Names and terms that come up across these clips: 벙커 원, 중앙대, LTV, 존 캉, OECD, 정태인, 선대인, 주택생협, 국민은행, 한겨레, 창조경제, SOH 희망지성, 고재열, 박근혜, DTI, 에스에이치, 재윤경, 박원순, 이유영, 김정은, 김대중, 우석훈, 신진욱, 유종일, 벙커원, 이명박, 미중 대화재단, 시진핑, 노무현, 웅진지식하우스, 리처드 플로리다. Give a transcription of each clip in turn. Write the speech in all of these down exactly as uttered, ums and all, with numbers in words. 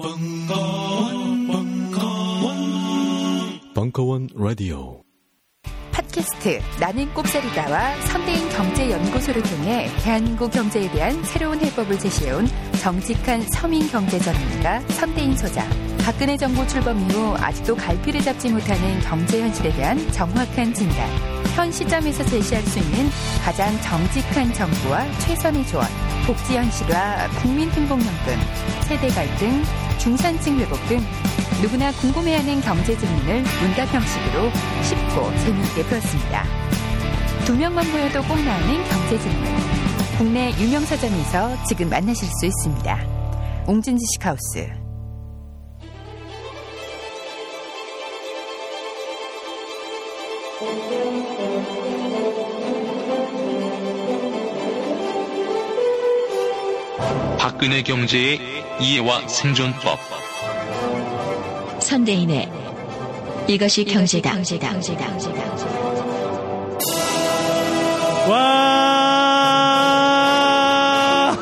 벙커 원, 벙커 원, 벙커 원 라디오. 팟캐스트 나는 꼽사리다와 선대인 경제연구소를 통해 대한민국 경제에 대한 새로운 해법을 제시해온 정직한 서민경제전입니다. 선대인 소장. 박근혜 정부 출범 이후 아직도 갈피를 잡지 못하는 경제 현실에 대한 정확한 진단. 현 시점에서 제시할 수 있는 가장 정직한 정부와 최선의 조언. 복지 현실화, 국민등록연금, 세대 갈등, 중산층 회복 등 누구나 궁금해하는 경제 질문을 문답 형식으로 쉽고 재미있게 풀었습니다. 두 명만 모여도 꼭 나오는 경제 질문. 국내 유명 서점에서 지금 만나실 수 있습니다. 웅진지식하우스. 박근혜 경제의 이해와 생존법. 선대인의 이것이 경제다. 와!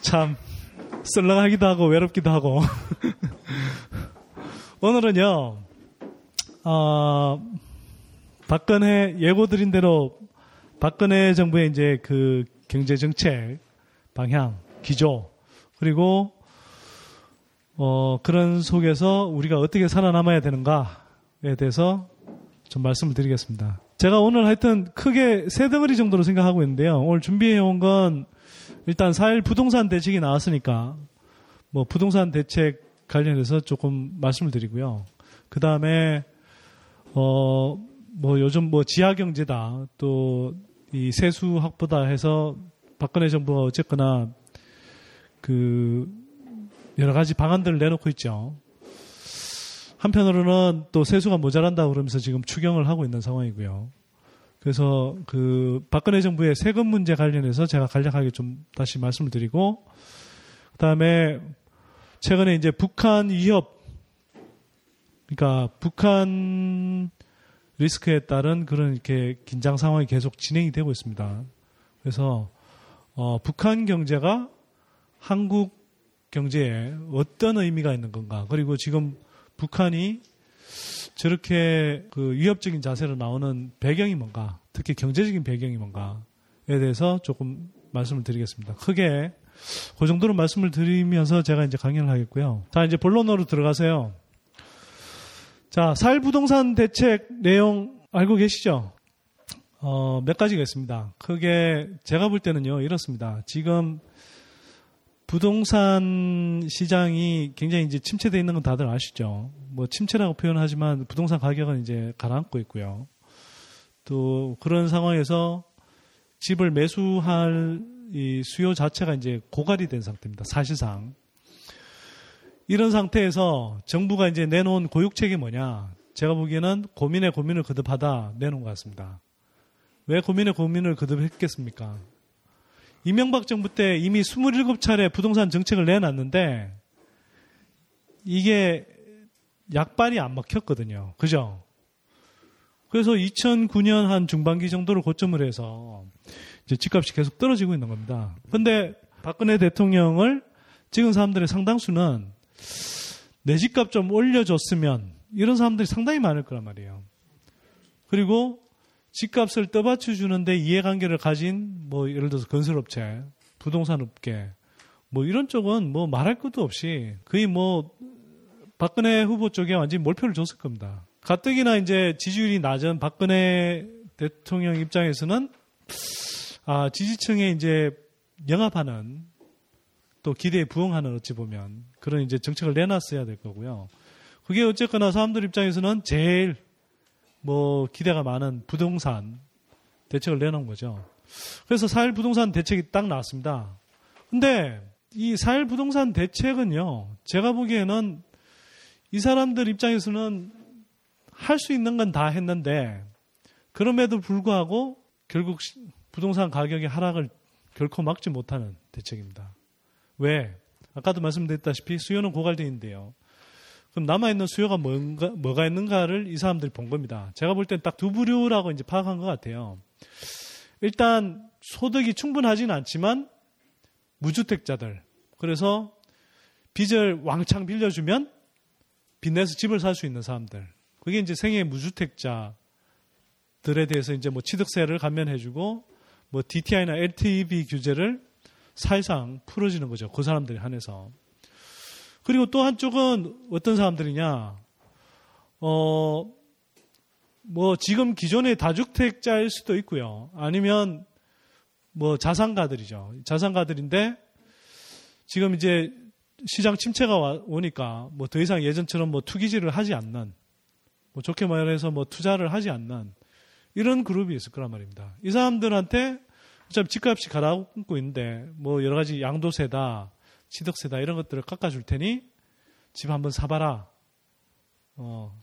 참 썰렁하기도 하고 외롭기도 하고. 오늘은요, 어, 박근혜 예고드린 대로 박근혜 정부의 이제 그 경제 정책 방향 기조 그리고 어, 그런 속에서 우리가 어떻게 살아남아야 되는가에 대해서 좀 말씀을 드리겠습니다. 제가 오늘 하여튼 크게 세 덩어리 정도로 생각하고 있는데요. 오늘 준비해온 건 일단 사일 부동산 대책이 나왔으니까 뭐 부동산 대책 관련해서 조금 말씀을 드리고요. 그 다음에 어, 뭐 요즘 뭐 지하경제다 또 이 세수 확보다 해서 박근혜 정부가 어쨌거나 그 여러 가지 방안들을 내놓고 있죠. 한편으로는 또 세수가 모자란다 그러면서 지금 추경을 하고 있는 상황이고요. 그래서 그 박근혜 정부의 세금 문제 관련해서 제가 간략하게 좀 다시 말씀을 드리고, 그 다음에 최근에 이제 북한 위협, 그러니까 북한 리스크에 따른 그런 이렇게 긴장 상황이 계속 진행이 되고 있습니다. 그래서 어, 북한 경제가 한국 경제에 어떤 의미가 있는 건가? 그리고 지금 북한이 저렇게 그 위협적인 자세로 나오는 배경이 뭔가? 특히 경제적인 배경이 뭔가에 대해서 조금 말씀을 드리겠습니다. 크게 그 정도로 말씀을 드리면서 제가 이제 강연을 하겠고요. 자, 이제 본론으로 들어가세요. 자, 사일 부동산 대책 내용 알고 계시죠? 어, 몇 가지가 있습니다. 크게 제가 볼 때는요, 이렇습니다. 지금 부동산 시장이 굉장히 이제 침체되어 있는 건 다들 아시죠? 뭐 침체라고 표현하지만 부동산 가격은 이제 가라앉고 있고요. 또 그런 상황에서 집을 매수할 이 수요 자체가 이제 고갈이 된 상태입니다. 사실상. 이런 상태에서 정부가 이제 내놓은 고육책이 뭐냐? 제가 보기에는 고민에 고민을 거듭하다 내놓은 것 같습니다. 왜 고민에 고민을 거듭했겠습니까? 이명박 정부 때 이미 스물일곱 차례 부동산 정책을 내놨는데 이게 약발이 안 먹혔거든요. 그죠? 그래서 이천구 년 한 중반기 정도를 고점을 해서 이제 집값이 계속 떨어지고 있는 겁니다. 그런데 박근혜 대통령을 찍은 사람들의 상당수는 내 집값 좀 올려줬으면 이런 사람들이 상당히 많을 거란 말이에요. 그리고 집값을 떠받쳐주는데 이해관계를 가진 뭐 예를 들어서 건설업체, 부동산업계 뭐 이런 쪽은 뭐 말할 것도 없이 거의 뭐 박근혜 후보 쪽에 완전히 몰표를 줬을 겁니다. 가뜩이나 이제 지지율이 낮은 박근혜 대통령 입장에서는 아, 지지층에 이제 영합하는 또 기대에 부응하는 어찌 보면 그런 이제 정책을 내놨어야 될 거고요. 그게 어쨌거나 사람들 입장에서는 제일 뭐 기대가 많은 부동산 대책을 내놓은 거죠. 그래서 사일 부동산 대책이 딱 나왔습니다. 근데 이 사일 부동산 대책은요, 제가 보기에는 이 사람들 입장에서는 할 수 있는 건 다 했는데 그럼에도 불구하고 결국 부동산 가격의 하락을 결코 막지 못하는 대책입니다. 왜? 아까도 말씀드렸다시피 수요는 고갈되어 있는데요. 그럼 남아있는 수요가 뭔가, 뭐가 있는가를 이 사람들이 본 겁니다. 제가 볼 땐 딱 두 부류라고 이제 파악한 것 같아요. 일단 소득이 충분하진 않지만 무주택자들. 그래서 빚을 왕창 빌려주면 빚내서 집을 살 수 있는 사람들. 그게 이제 생애 무주택자들에 대해서 이제 뭐 취득세를 감면해주고 뭐 디티아이나 엘티브이 규제를 사실상 풀어지는 거죠. 그 사람들에 한해서. 그리고 또 한쪽은 어떤 사람들이냐. 어, 뭐 지금 기존의 다주택자일 수도 있고요. 아니면 뭐 자산가들이죠. 자산가들인데 지금 이제 시장 침체가 와, 오니까 뭐 더 이상 예전처럼 뭐 투기질을 하지 않는, 뭐 좋게 말해서 뭐 투자를 하지 않는 이런 그룹이 있을 거란 말입니다. 이 사람들한테 어차피 집값이 가라앉고 있는데 뭐 여러 가지 양도세다, 취득세다 이런 것들을 깎아줄 테니 집 한번 사봐라. 어,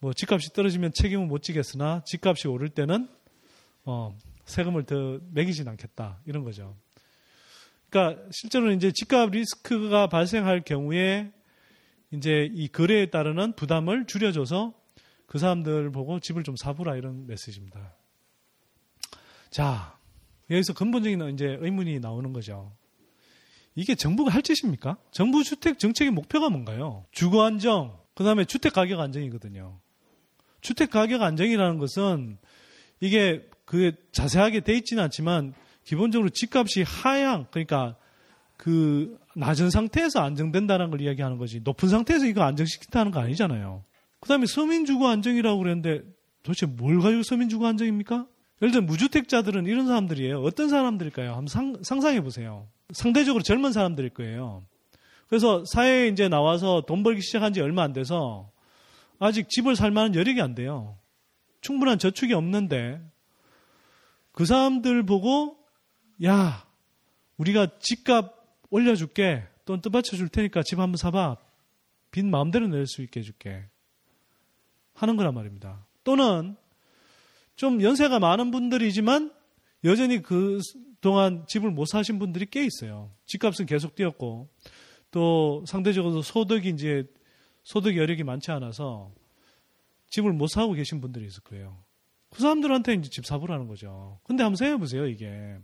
뭐 집값이 떨어지면 책임은 못 지겠으나 집값이 오를 때는 어, 세금을 더 매기진 않겠다 이런 거죠. 그러니까 실제로는 이제 집값 리스크가 발생할 경우에 이제 이 거래에 따르는 부담을 줄여줘서 그 사람들 보고 집을 좀 사보라 이런 메시지입니다. 자, 여기서 근본적인 이제 의문이 나오는 거죠. 이게 정부가 할 짓입니까? 정부 주택 정책의 목표가 뭔가요? 주거 안정, 그 다음에 주택 가격 안정이거든요. 주택 가격 안정이라는 것은 이게 그 자세하게 돼 있지는 않지만 기본적으로 집값이 하향, 그러니까 그 낮은 상태에서 안정된다는 걸 이야기하는 거지 높은 상태에서 이거 안정시킨다는 거 아니잖아요. 그 다음에 서민주거 안정이라고 그랬는데 도대체 뭘 가지고 서민주거 안정입니까? 예를 들면 무주택자들은 이런 사람들이에요. 어떤 사람들일까요? 한번 상, 상상해 보세요. 상대적으로 젊은 사람들일 거예요. 그래서 사회에 이제 나와서 돈 벌기 시작한 지 얼마 안 돼서 아직 집을 살 만한 여력이 안 돼요. 충분한 저축이 없는데 그 사람들 보고 야, 우리가 집값 올려줄게. 돈 떠받쳐 줄 테니까 집 한번 사봐. 빚 마음대로 낼 수 있게 해줄게. 하는 거란 말입니다. 또는 좀 연세가 많은 분들이지만 여전히 그동안 집을 못 사신 분들이 꽤 있어요. 집값은 계속 뛰었고 또 상대적으로 소득이 이제 소득 여력이 많지 않아서 집을 못 사고 계신 분들이 있을 거예요. 그 사람들한테 이제 집 사보라는 거죠. 근데 한번 생각해 보세요, 이게.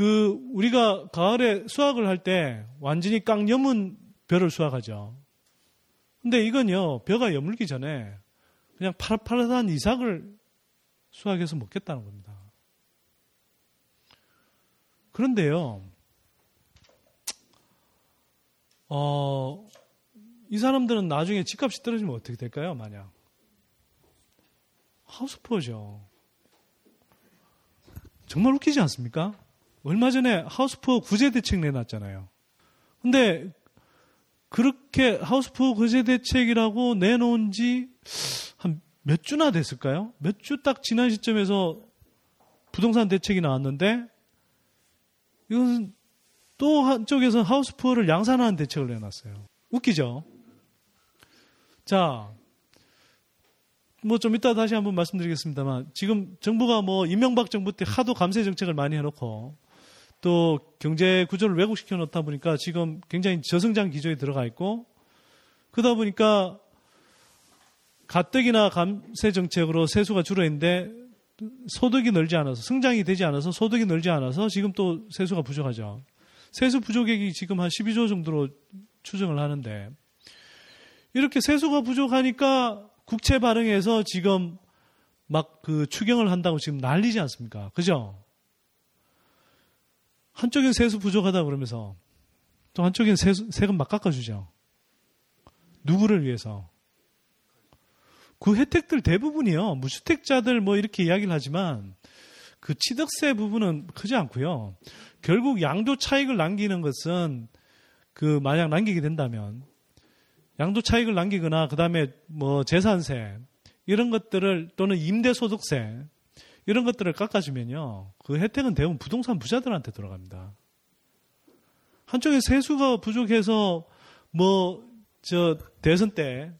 그, 우리가 가을에 수확을 할 때 완전히 깡 여문 벼를 수확하죠. 근데 이건요, 벼가 여물기 전에 그냥 파릇파릇한 이삭을 수확해서 먹겠다는 겁니다. 그런데요, 어, 이 사람들은 나중에 집값이 떨어지면 어떻게 될까요, 만약? 하우스푸어죠. 정말 웃기지 않습니까? 얼마 전에 하우스푸어 구제 대책 내놨잖아요. 근데 그렇게 하우스푸어 구제 대책이라고 내놓은 지 한 몇 주나 됐을까요? 몇 주 딱 지난 시점에서 부동산 대책이 나왔는데 이것은 또 한쪽에서 하우스푸어를 양산하는 대책을 내놨어요. 웃기죠? 자, 뭐 좀 이따 다시 한번 말씀드리겠습니다만 지금 정부가 뭐 이명박 정부 때 하도 감세 정책을 많이 해놓고 또 경제 구조를 왜곡시켜 놓다 보니까 지금 굉장히 저성장 기조에 들어가 있고 그러다 보니까 가뜩이나 감세 정책으로 세수가 줄어있는데 소득이 늘지 않아서 성장이 되지 않아서 소득이 늘지 않아서 지금 또 세수가 부족하죠. 세수 부족액이 지금 한 십이 조 정도로 추정을 하는데 이렇게 세수가 부족하니까 국채 발행해서 지금 막 그 추경을 한다고 지금 난리지 않습니까? 그죠? 한쪽엔 세수 부족하다 그러면서 또 한쪽엔 세수, 세금 막 깎아주죠. 누구를 위해서? 그 혜택들 대부분이요. 무주택자들 뭐 이렇게 이야기를 하지만 그 취득세 부분은 크지 않고요. 결국 양도 차익을 남기는 것은 그 만약 남기게 된다면 양도 차익을 남기거나 그다음에 뭐 재산세 이런 것들을 또는 임대소득세 이런 것들을 깎아주면요. 그 혜택은 대부분 부동산 부자들한테 돌아갑니다. 한쪽에 세수가 부족해서 뭐 저 대선 때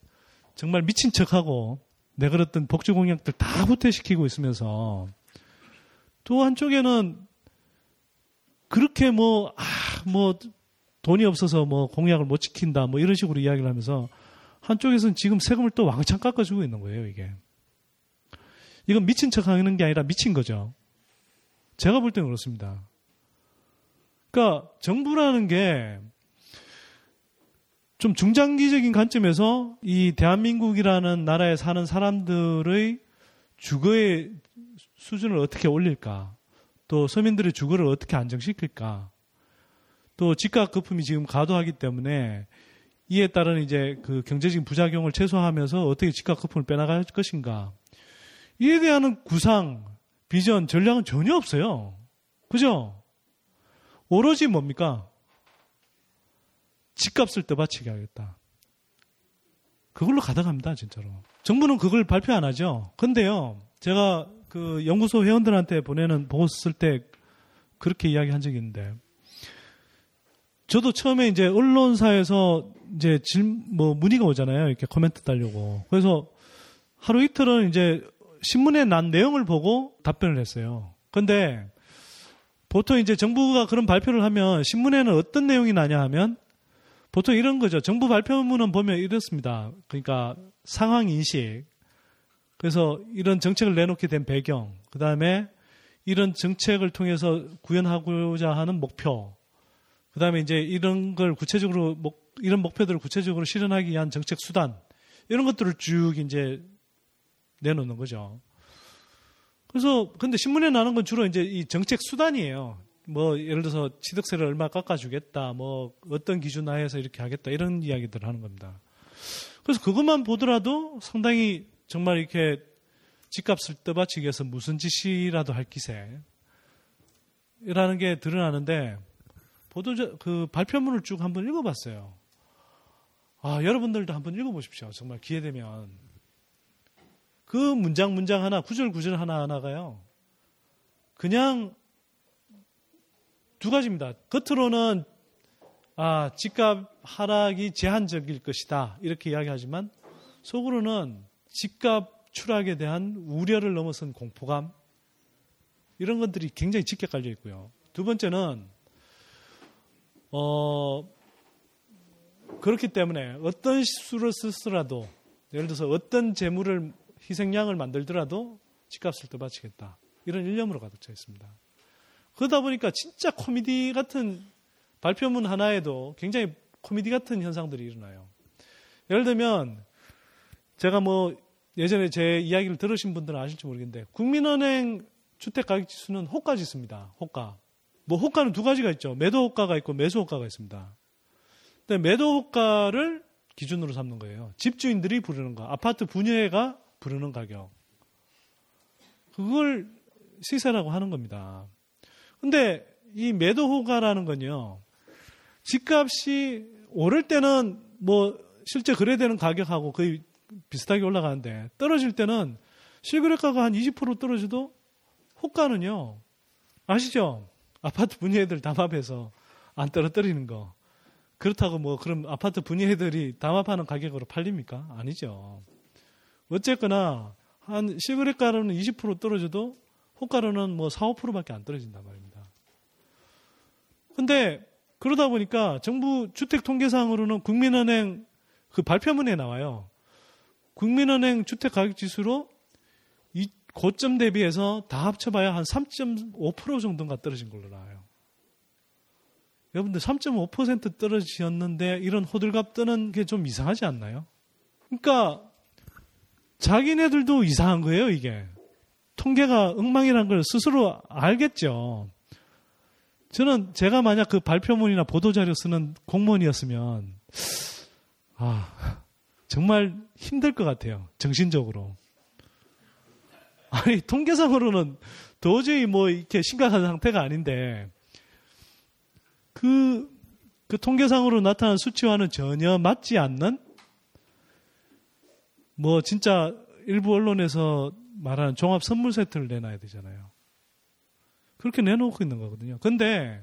정말 미친 척하고 내걸었던 복지 공약들 다 후퇴시키고 있으면서 또 한쪽에는 그렇게 뭐 아, 뭐 돈이 없어서 뭐 공약을 못 지킨다 뭐 이런 식으로 이야기를 하면서 한쪽에서는 지금 세금을 또 왕창 깎아주고 있는 거예요, 이게. 이건 미친 척 하는 게 아니라 미친 거죠. 제가 볼 때는 그렇습니다. 그러니까 정부라는 게 좀 중장기적인 관점에서 이 대한민국이라는 나라에 사는 사람들의 주거의 수준을 어떻게 올릴까, 또 서민들의 주거를 어떻게 안정시킬까, 또 집값 거품이 지금 과도하기 때문에 이에 따른 이제 그 경제적인 부작용을 최소화하면서 어떻게 집값 거품을 빼나갈 것인가, 이에 대한 구상, 비전, 전략은 전혀 없어요. 그죠? 오로지 뭡니까? 집값을 떠받치게 하겠다. 그걸로 가다갑니다, 진짜로. 정부는 그걸 발표 안 하죠. 근데요, 제가 그 연구소 회원들한테 보내는 보고 쓸 때 그렇게 이야기한 적이 있는데, 저도 처음에 이제 언론사에서 이제 질, 뭐 문의가 오잖아요. 이렇게 코멘트 달려고. 그래서 하루 이틀은 이제 신문에 난 내용을 보고 답변을 했어요. 근데 보통 이제 정부가 그런 발표를 하면 신문에는 어떤 내용이 나냐 하면 보통 이런 거죠. 정부 발표문은 보면 이렇습니다. 그러니까 상황 인식. 그래서 이런 정책을 내놓게 된 배경. 그 다음에 이런 정책을 통해서 구현하고자 하는 목표. 그 다음에 이제 이런 걸 구체적으로, 이런 목표들을 구체적으로 실현하기 위한 정책 수단. 이런 것들을 쭉 이제 내놓는 거죠. 그래서, 근데 신문에 나는 건 주로 이제 이 정책 수단이에요. 뭐, 예를 들어서 취득세를 얼마 깎아주겠다, 뭐, 어떤 기준 하에서 이렇게 하겠다, 이런 이야기들을 하는 겁니다. 그래서 그것만 보더라도 상당히 정말 이렇게 집값을 떠받치기 위해서 무슨 짓이라도 할 기세라는 게 드러나는데, 보도자, 그 발표문을 쭉 한번 읽어봤어요. 아, 여러분들도 한번 읽어보십시오. 정말 기회되면. 그 문장 문장 하나, 구절 구절 하나 하나가요. 그냥 두 가지입니다. 겉으로는 아, 집값 하락이 제한적일 것이다, 이렇게 이야기하지만 속으로는 집값 추락에 대한 우려를 넘어선 공포감, 이런 것들이 굉장히 짙게 깔려 있고요. 두 번째는 어, 그렇기 때문에 어떤 수를 쓰더라도, 예를 들어서 어떤 재물을 희생양을 만들더라도 집값을 떠받치겠다, 이런 일념으로 가득 차 있습니다. 그러다 보니까 진짜 코미디 같은 발표문 하나에도 굉장히 코미디 같은 현상들이 일어나요. 예를 들면 제가 뭐 예전에 제 이야기를 들으신 분들은 아실지 모르겠는데, 국민은행 주택가격지수는 호가지 있습니다. 호가. 뭐 호가는 두 가지가 있죠. 매도 호가가 있고 매수 호가가 있습니다. 근데 매도 호가를 기준으로 삼는 거예요. 집주인들이 부르는 거, 아파트 분여회가 부르는 가격, 그걸 시세라고 하는 겁니다. 근데 이 매도호가라는 건요, 집값이 오를 때는 뭐 실제 거래되는 가격하고 거의 비슷하게 올라가는데, 떨어질 때는 실거래가가 한 이십 퍼센트 떨어져도 호가는요, 아시죠? 아파트 분야애들 담합해서 안 떨어뜨리는 거. 그렇다고 뭐 그럼 아파트 분야애들이 담합하는 가격으로 팔립니까? 아니죠. 어쨌거나 한 실거래가로는 이십 퍼센트 떨어져도 호가로는 뭐 사, 오 퍼센트밖에 안 떨어진단 말입니다. 근데 그러다 보니까 정부 주택 통계상으로는 국민은행 그 발표문에 나와요. 국민은행 주택 가격 지수로 이 고점 대비해서 다 합쳐봐야 한 삼 점 오 퍼센트 정도가 떨어진 걸로 나와요. 여러분들 삼 점 오 퍼센트 떨어졌는데 이런 호들갑 뜨는 게 좀 이상하지 않나요? 그러니까 자기네들도 이상한 거예요, 이게. 통계가 엉망이라는 걸 스스로 알겠죠. 저는 제가 만약 그 발표문이나 보도자료 쓰는 공무원이었으면, 아, 정말 힘들 것 같아요, 정신적으로. 아니, 통계상으로는 도저히 뭐 이렇게 심각한 상태가 아닌데, 그, 그 통계상으로 나타난 수치와는 전혀 맞지 않는, 뭐 진짜 일부 언론에서 말하는 종합 선물 세트를 내놔야 되잖아요. 그렇게 내놓고 있는 거거든요. 근데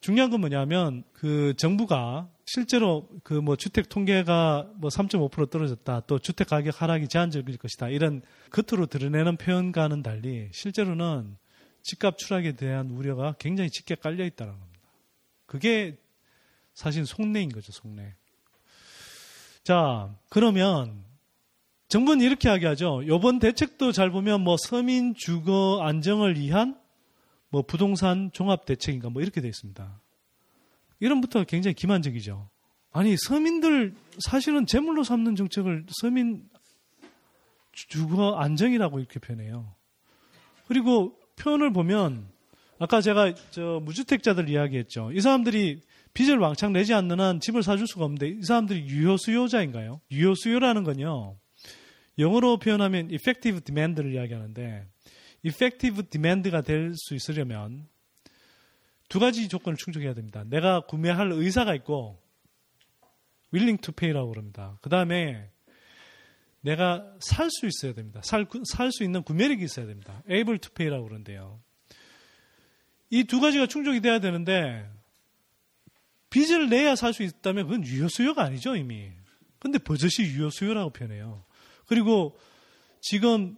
중요한 건 뭐냐면, 그 정부가 실제로 그 뭐 주택 통계가 뭐 삼 점 오 퍼센트 떨어졌다, 또 주택 가격 하락이 제한적일 것이다, 이런 겉으로 드러내는 표현과는 달리 실제로는 집값 추락에 대한 우려가 굉장히 짙게 깔려 있다는 겁니다. 그게 사실 속내인 거죠, 속내. 자, 그러면 정부는 이렇게 이야기하죠. 이번 대책도 잘 보면 뭐 서민 주거 안정을 위한 뭐 부동산 종합대책인가 뭐 이렇게 되어 있습니다. 이름부터 굉장히 기만적이죠. 아니 서민들 사실은 재물로 삼는 정책을 서민 주거 안정이라고 이렇게 표현해요. 그리고 표현을 보면 아까 제가 저 무주택자들 이야기했죠. 이 사람들이 빚을 왕창 내지 않는 한 집을 사줄 수가 없는데 이 사람들이 유효수요자인가요? 유효수요라는 건요. 영어로 표현하면 effective demand를 이야기하는데 effective demand가 될 수 있으려면 두 가지 조건을 충족해야 됩니다. 내가 구매할 의사가 있고 willing to pay라고 그럽니다. 그 다음에 내가 살 수 있어야 됩니다. 살, 살 수 있는 구매력이 있어야 됩니다. able to pay라고 그러는데요. 이 두 가지가 충족이 돼야 되는데 빚을 내야 살 수 있다면 그건 유효수요가 아니죠 이미. 근데 버젓이 유효수요라고 표현해요. 그리고 지금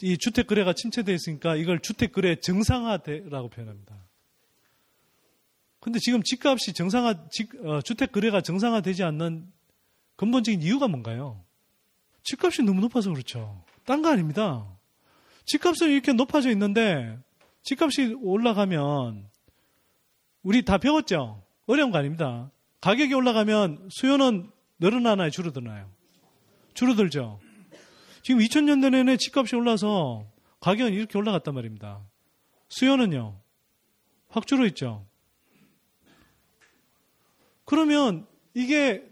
이 주택거래가 침체되어 있으니까 이걸 주택거래 정상화라고 표현합니다. 근데 지금 집값이 정상화, 주택거래가 정상화되지 않는 근본적인 이유가 뭔가요? 집값이 너무 높아서 그렇죠. 딴 거 아닙니다. 집값은 이렇게 높아져 있는데 집값이 올라가면 우리 다 배웠죠? 어려운 거 아닙니다. 가격이 올라가면 수요는 늘어나나요? 줄어드나요? 줄어들죠. 지금 이천 년대 내내 집값이 올라서 가격은 이렇게 올라갔단 말입니다. 수요는요? 확 줄어있죠. 그러면 이게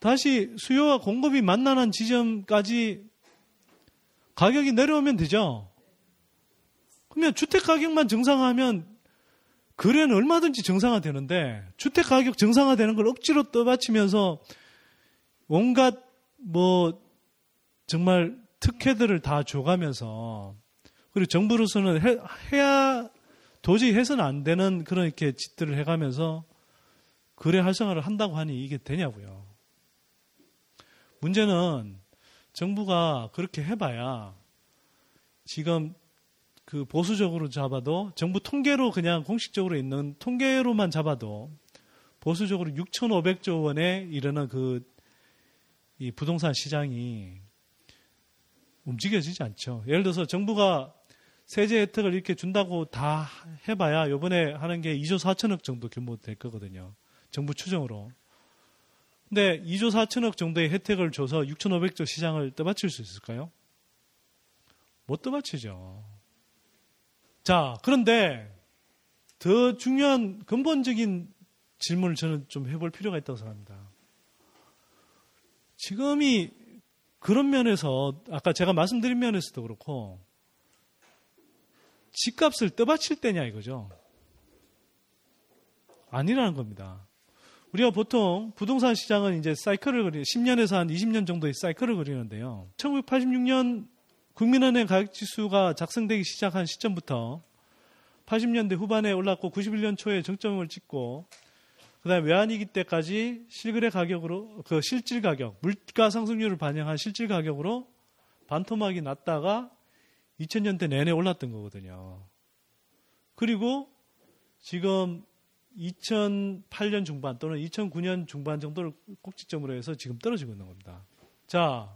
다시 수요와 공급이 만나는 지점까지 가격이 내려오면 되죠. 그러면 주택가격만 정상화하면 거래는 얼마든지 정상화되는데 주택가격 정상화되는 걸 억지로 떠받치면서 온갖 뭐 정말 특혜들을 다 줘가면서 그리고 정부로서는 해, 해야 도저히 해서는 안 되는 그런 이렇게 짓들을 해가면서 거래 활성화를 한다고 하니 이게 되냐고요. 문제는 정부가 그렇게 해봐야 지금 그 보수적으로 잡아도 정부 통계로 그냥 공식적으로 있는 통계로만 잡아도 보수적으로 육천오백조 원에 이르는 그 이 부동산 시장이 움직여지지 않죠. 예를 들어서 정부가 세제 혜택을 이렇게 준다고 다 해봐야 이번에 하는 게 이조 사천억 정도 규모 될 거거든요. 정부 추정으로. 근데 이조 사천억 정도의 혜택을 줘서 육천오백조 시장을 떠받칠 수 있을까요? 못 떠받치죠. 자, 그런데 더 중요한 근본적인 질문을 저는 좀 해볼 필요가 있다고 생각합니다. 지금이 그런 면에서 아까 제가 말씀드린 면에서도 그렇고 집값을 떠받칠 때냐 이거죠. 아니라는 겁니다. 우리가 보통 부동산 시장은 이제 사이클을 그리 십 년에서 한 이십 년 정도의 사이클을 그리는데요. 천구백팔십육 년 국민은행 가격지수가 작성되기 시작한 시점부터 팔십 년대 후반에 올랐고 구십일 년 초에 정점을 찍고 그다음에 외환위기 때까지 실거래 가격으로 그 실질 가격 물가 상승률을 반영한 실질 가격으로 반토막이 났다가 이천 년대 내내 올랐던 거거든요. 그리고 지금 이천팔 년 중반 또는 이천구 년 중반 정도를 꼭지점으로 해서 지금 떨어지고 있는 겁니다. 자,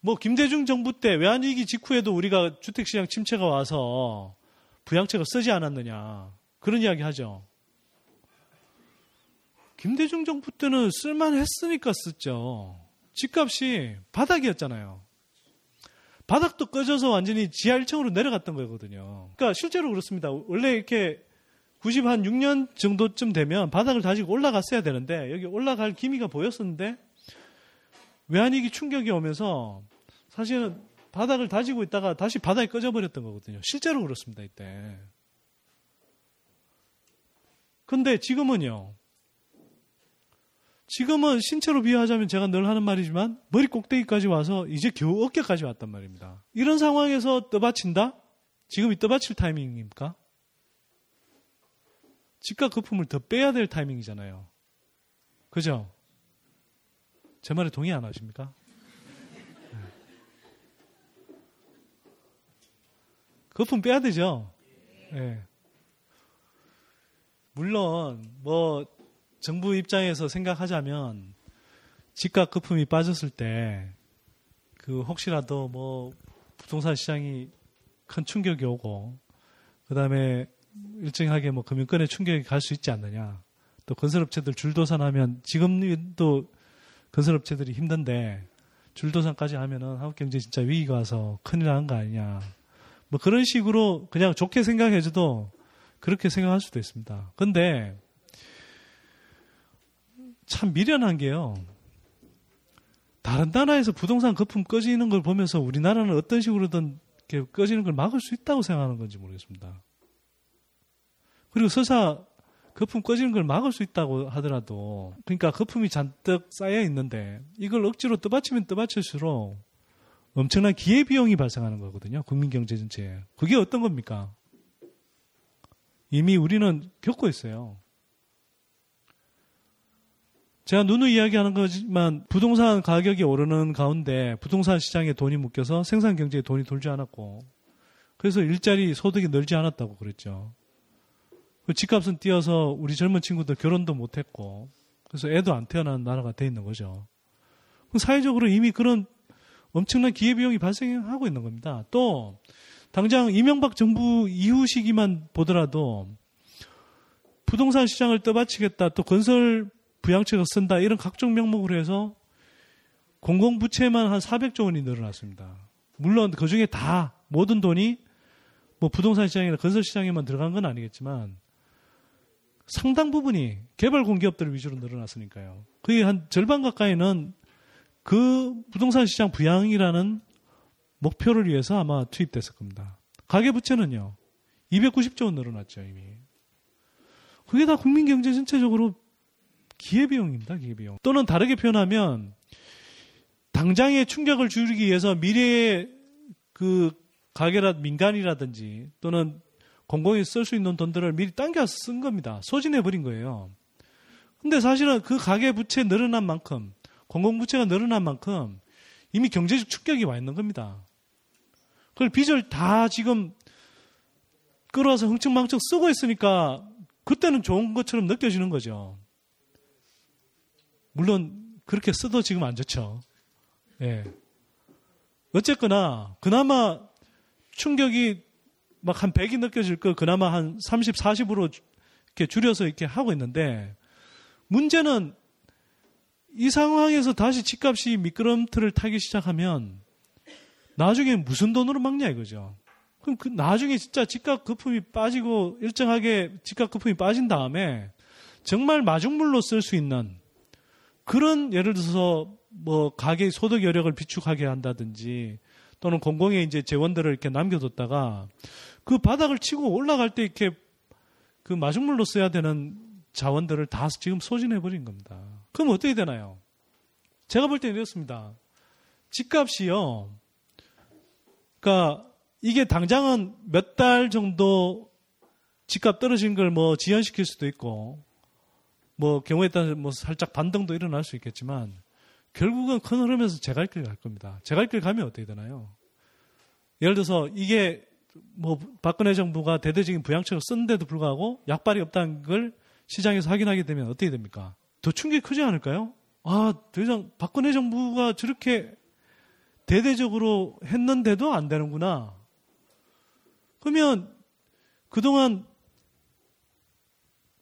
뭐 김대중 정부 때 외환위기 직후에도 우리가 주택시장 침체가 와서 부양책을 쓰지 않았느냐 그런 이야기 하죠. 김대중 정부 때는 쓸만했으니까 썼죠. 집값이 바닥이었잖아요. 바닥도 꺼져서 완전히 지하 일 층으로 내려갔던 거거든요. 그러니까 실제로 그렇습니다. 원래 이렇게 구십육 년 정도쯤 되면 바닥을 다지고 올라갔어야 되는데 여기 올라갈 기미가 보였었는데 외환위기 충격이 오면서 사실은 바닥을 다지고 있다가 다시 바닥이 꺼져버렸던 거거든요. 실제로 그렇습니다. 이때. 근데 지금은요. 지금은 신체로 비유하자면 제가 늘 하는 말이지만 머리 꼭대기까지 와서 이제 겨우 어깨까지 왔단 말입니다. 이런 상황에서 떠받친다? 지금이 떠받칠 타이밍입니까? 집값 거품을 더 빼야 될 타이밍이잖아요. 그죠? 제 말에 동의 안 하십니까? 네. 거품 빼야 되죠? 네. 물론 뭐 정부 입장에서 생각하자면 집값 거품이 빠졌을 때 그 혹시라도 뭐 부동산 시장이 큰 충격이 오고 그다음에 일정하게 뭐 금융권의 충격이 갈 수 있지 않느냐. 또 건설업체들 줄도산하면 지금도 건설업체들이 힘든데 줄도산까지 하면은 한국 경제 진짜 위기가 와서 큰일 나는 거 아니냐. 뭐 그런 식으로 그냥 좋게 생각해줘도 그렇게 생각할 수도 있습니다. 근데 참 미련한 게요. 다른 나라에서 부동산 거품 꺼지는 걸 보면서 우리나라는 어떤 식으로든 이렇게 꺼지는 걸 막을 수 있다고 생각하는 건지 모르겠습니다. 그리고 서사 거품 꺼지는 걸 막을 수 있다고 하더라도, 그러니까 거품이 잔뜩 쌓여 있는데 이걸 억지로 떠받치면 떠받칠수록 엄청난 기회비용이 발생하는 거거든요. 국민경제 전체에. 그게 어떤 겁니까? 이미 우리는 겪고 있어요. 제가 누누이 이야기하는 거지만 부동산 가격이 오르는 가운데 부동산 시장에 돈이 묶여서 생산경제에 돈이 돌지 않았고, 그래서 일자리 소득이 늘지 않았다고 그랬죠. 집값은 뛰어서 우리 젊은 친구들 결혼도 못했고, 그래서 애도 안 태어난 나라가 돼 있는 거죠. 사회적으로 이미 그런 엄청난 기회비용이 발생하고 있는 겁니다. 또 당장 이명박 정부 이후 시기만 보더라도 부동산 시장을 떠받치겠다, 또 건설 부양책을 쓴다, 이런 각종 명목으로 해서 공공부채만 한 사백조 원이 늘어났습니다. 물론 그중에 다 모든 돈이 뭐 부동산 시장이나 건설 시장에만 들어간 건 아니겠지만 상당 부분이 개발 공기업들 위주로 늘어났으니까요. 거의 한 절반 가까이는 그 부동산 시장 부양이라는 목표를 위해서 아마 투입됐을 겁니다. 가계부채는요, 이백구십조 원 늘어났죠, 이미. 그게 다 국민 경제 전체적으로 기회비용입니다, 기회비용. 또는 다르게 표현하면 당장의 충격을 줄이기 위해서 미래의 그 가계라 민간이라든지 또는 공공이 쓸 수 있는 돈들을 미리 당겨 쓴 겁니다. 소진해버린 거예요. 근데 사실은 그 가계부채 늘어난 만큼, 공공부채가 늘어난 만큼 이미 경제적 충격이 와 있는 겁니다. 그걸 빚을 다 지금 끌어와서 흥청망청 쓰고 있으니까 그때는 좋은 것처럼 느껴지는 거죠. 물론 그렇게 써도 지금 안 좋죠. 예. 어쨌거나 그나마 충격이 막 한 백이 느껴질 걸 그나마 한 삼십, 사십으로 이렇게 줄여서 이렇게 하고 있는데, 문제는 이 상황에서 다시 집값이 미끄럼틀을 타기 시작하면 나중에 무슨 돈으로 막냐 이거죠. 그럼 그 나중에 진짜 집값 거품이 빠지고 일정하게 집값 거품이 빠진 다음에 정말 마중물로 쓸 수 있는 그런, 예를 들어서 뭐 가계 소득 여력을 비축하게 한다든지 또는 공공의 이제 재원들을 이렇게 남겨뒀다가 그 바닥을 치고 올라갈 때 이렇게 그 마중물로 써야 되는 자원들을 다 지금 소진해버린 겁니다. 그럼 어떻게 되나요? 제가 볼 때는 이렇습니다. 집값이요, 그러니까 이게 당장은 몇 달 정도 집값 떨어진 걸 뭐 지연시킬 수도 있고, 뭐 경우에 따라 뭐 살짝 반등도 일어날 수 있겠지만, 결국은 큰 흐름에서 제 갈 길 갈 겁니다. 제 갈 길 가면 어떻게 되나요? 예를 들어서 이게 뭐 박근혜 정부가 대대적인 부양책을 쓰는데도 불구하고 약발이 없다는 걸 시장에서 확인하게 되면 어떻게 됩니까? 더 충격이 크지 않을까요? 아, 더 이상 박근혜 정부가 저렇게 대대적으로 했는데도 안 되는구나. 그러면 그동안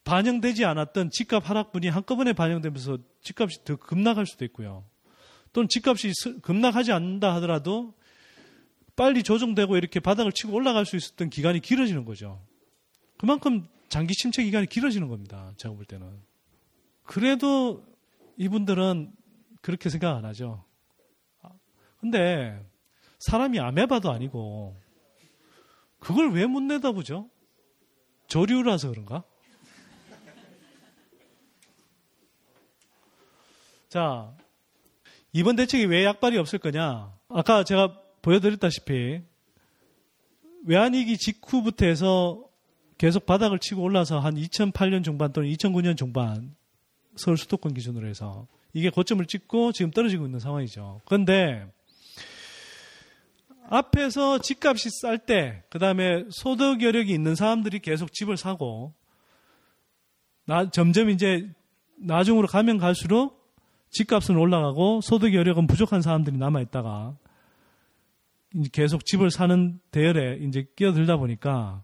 반영되지 않았던 집값 하락분이 한꺼번에 반영되면서 집값이 더 급락할 수도 있고요. 또는 집값이 급락하지 않는다 하더라도 빨리 조정되고 이렇게 바닥을 치고 올라갈 수 있었던 기간이 길어지는 거죠. 그만큼 장기 침체 기간이 길어지는 겁니다, 제가 볼 때는. 그래도 이분들은 그렇게 생각 안 하죠. 근데 사람이 아메바도 아니고 그걸 왜 못 내다보죠? 저류라서 그런가? 자, 이번 대책이 왜 약발이 없을 거냐? 아까 제가 보여드렸다시피 외환위기 직후부터 해서 계속 바닥을 치고 올라서 한 이천팔 년 중반 또는 이천구 년 중반, 서울 수도권 기준으로 해서 이게 고점을 찍고 지금 떨어지고 있는 상황이죠. 그런데 앞에서 집값이 쌀 때, 그 다음에 소득 여력이 있는 사람들이 계속 집을 사고, 나, 점점 이제 나중으로 가면 갈수록 집값은 올라가고 소득 여력은 부족한 사람들이 남아있다가 계속 집을 사는 대열에 이제 끼어들다 보니까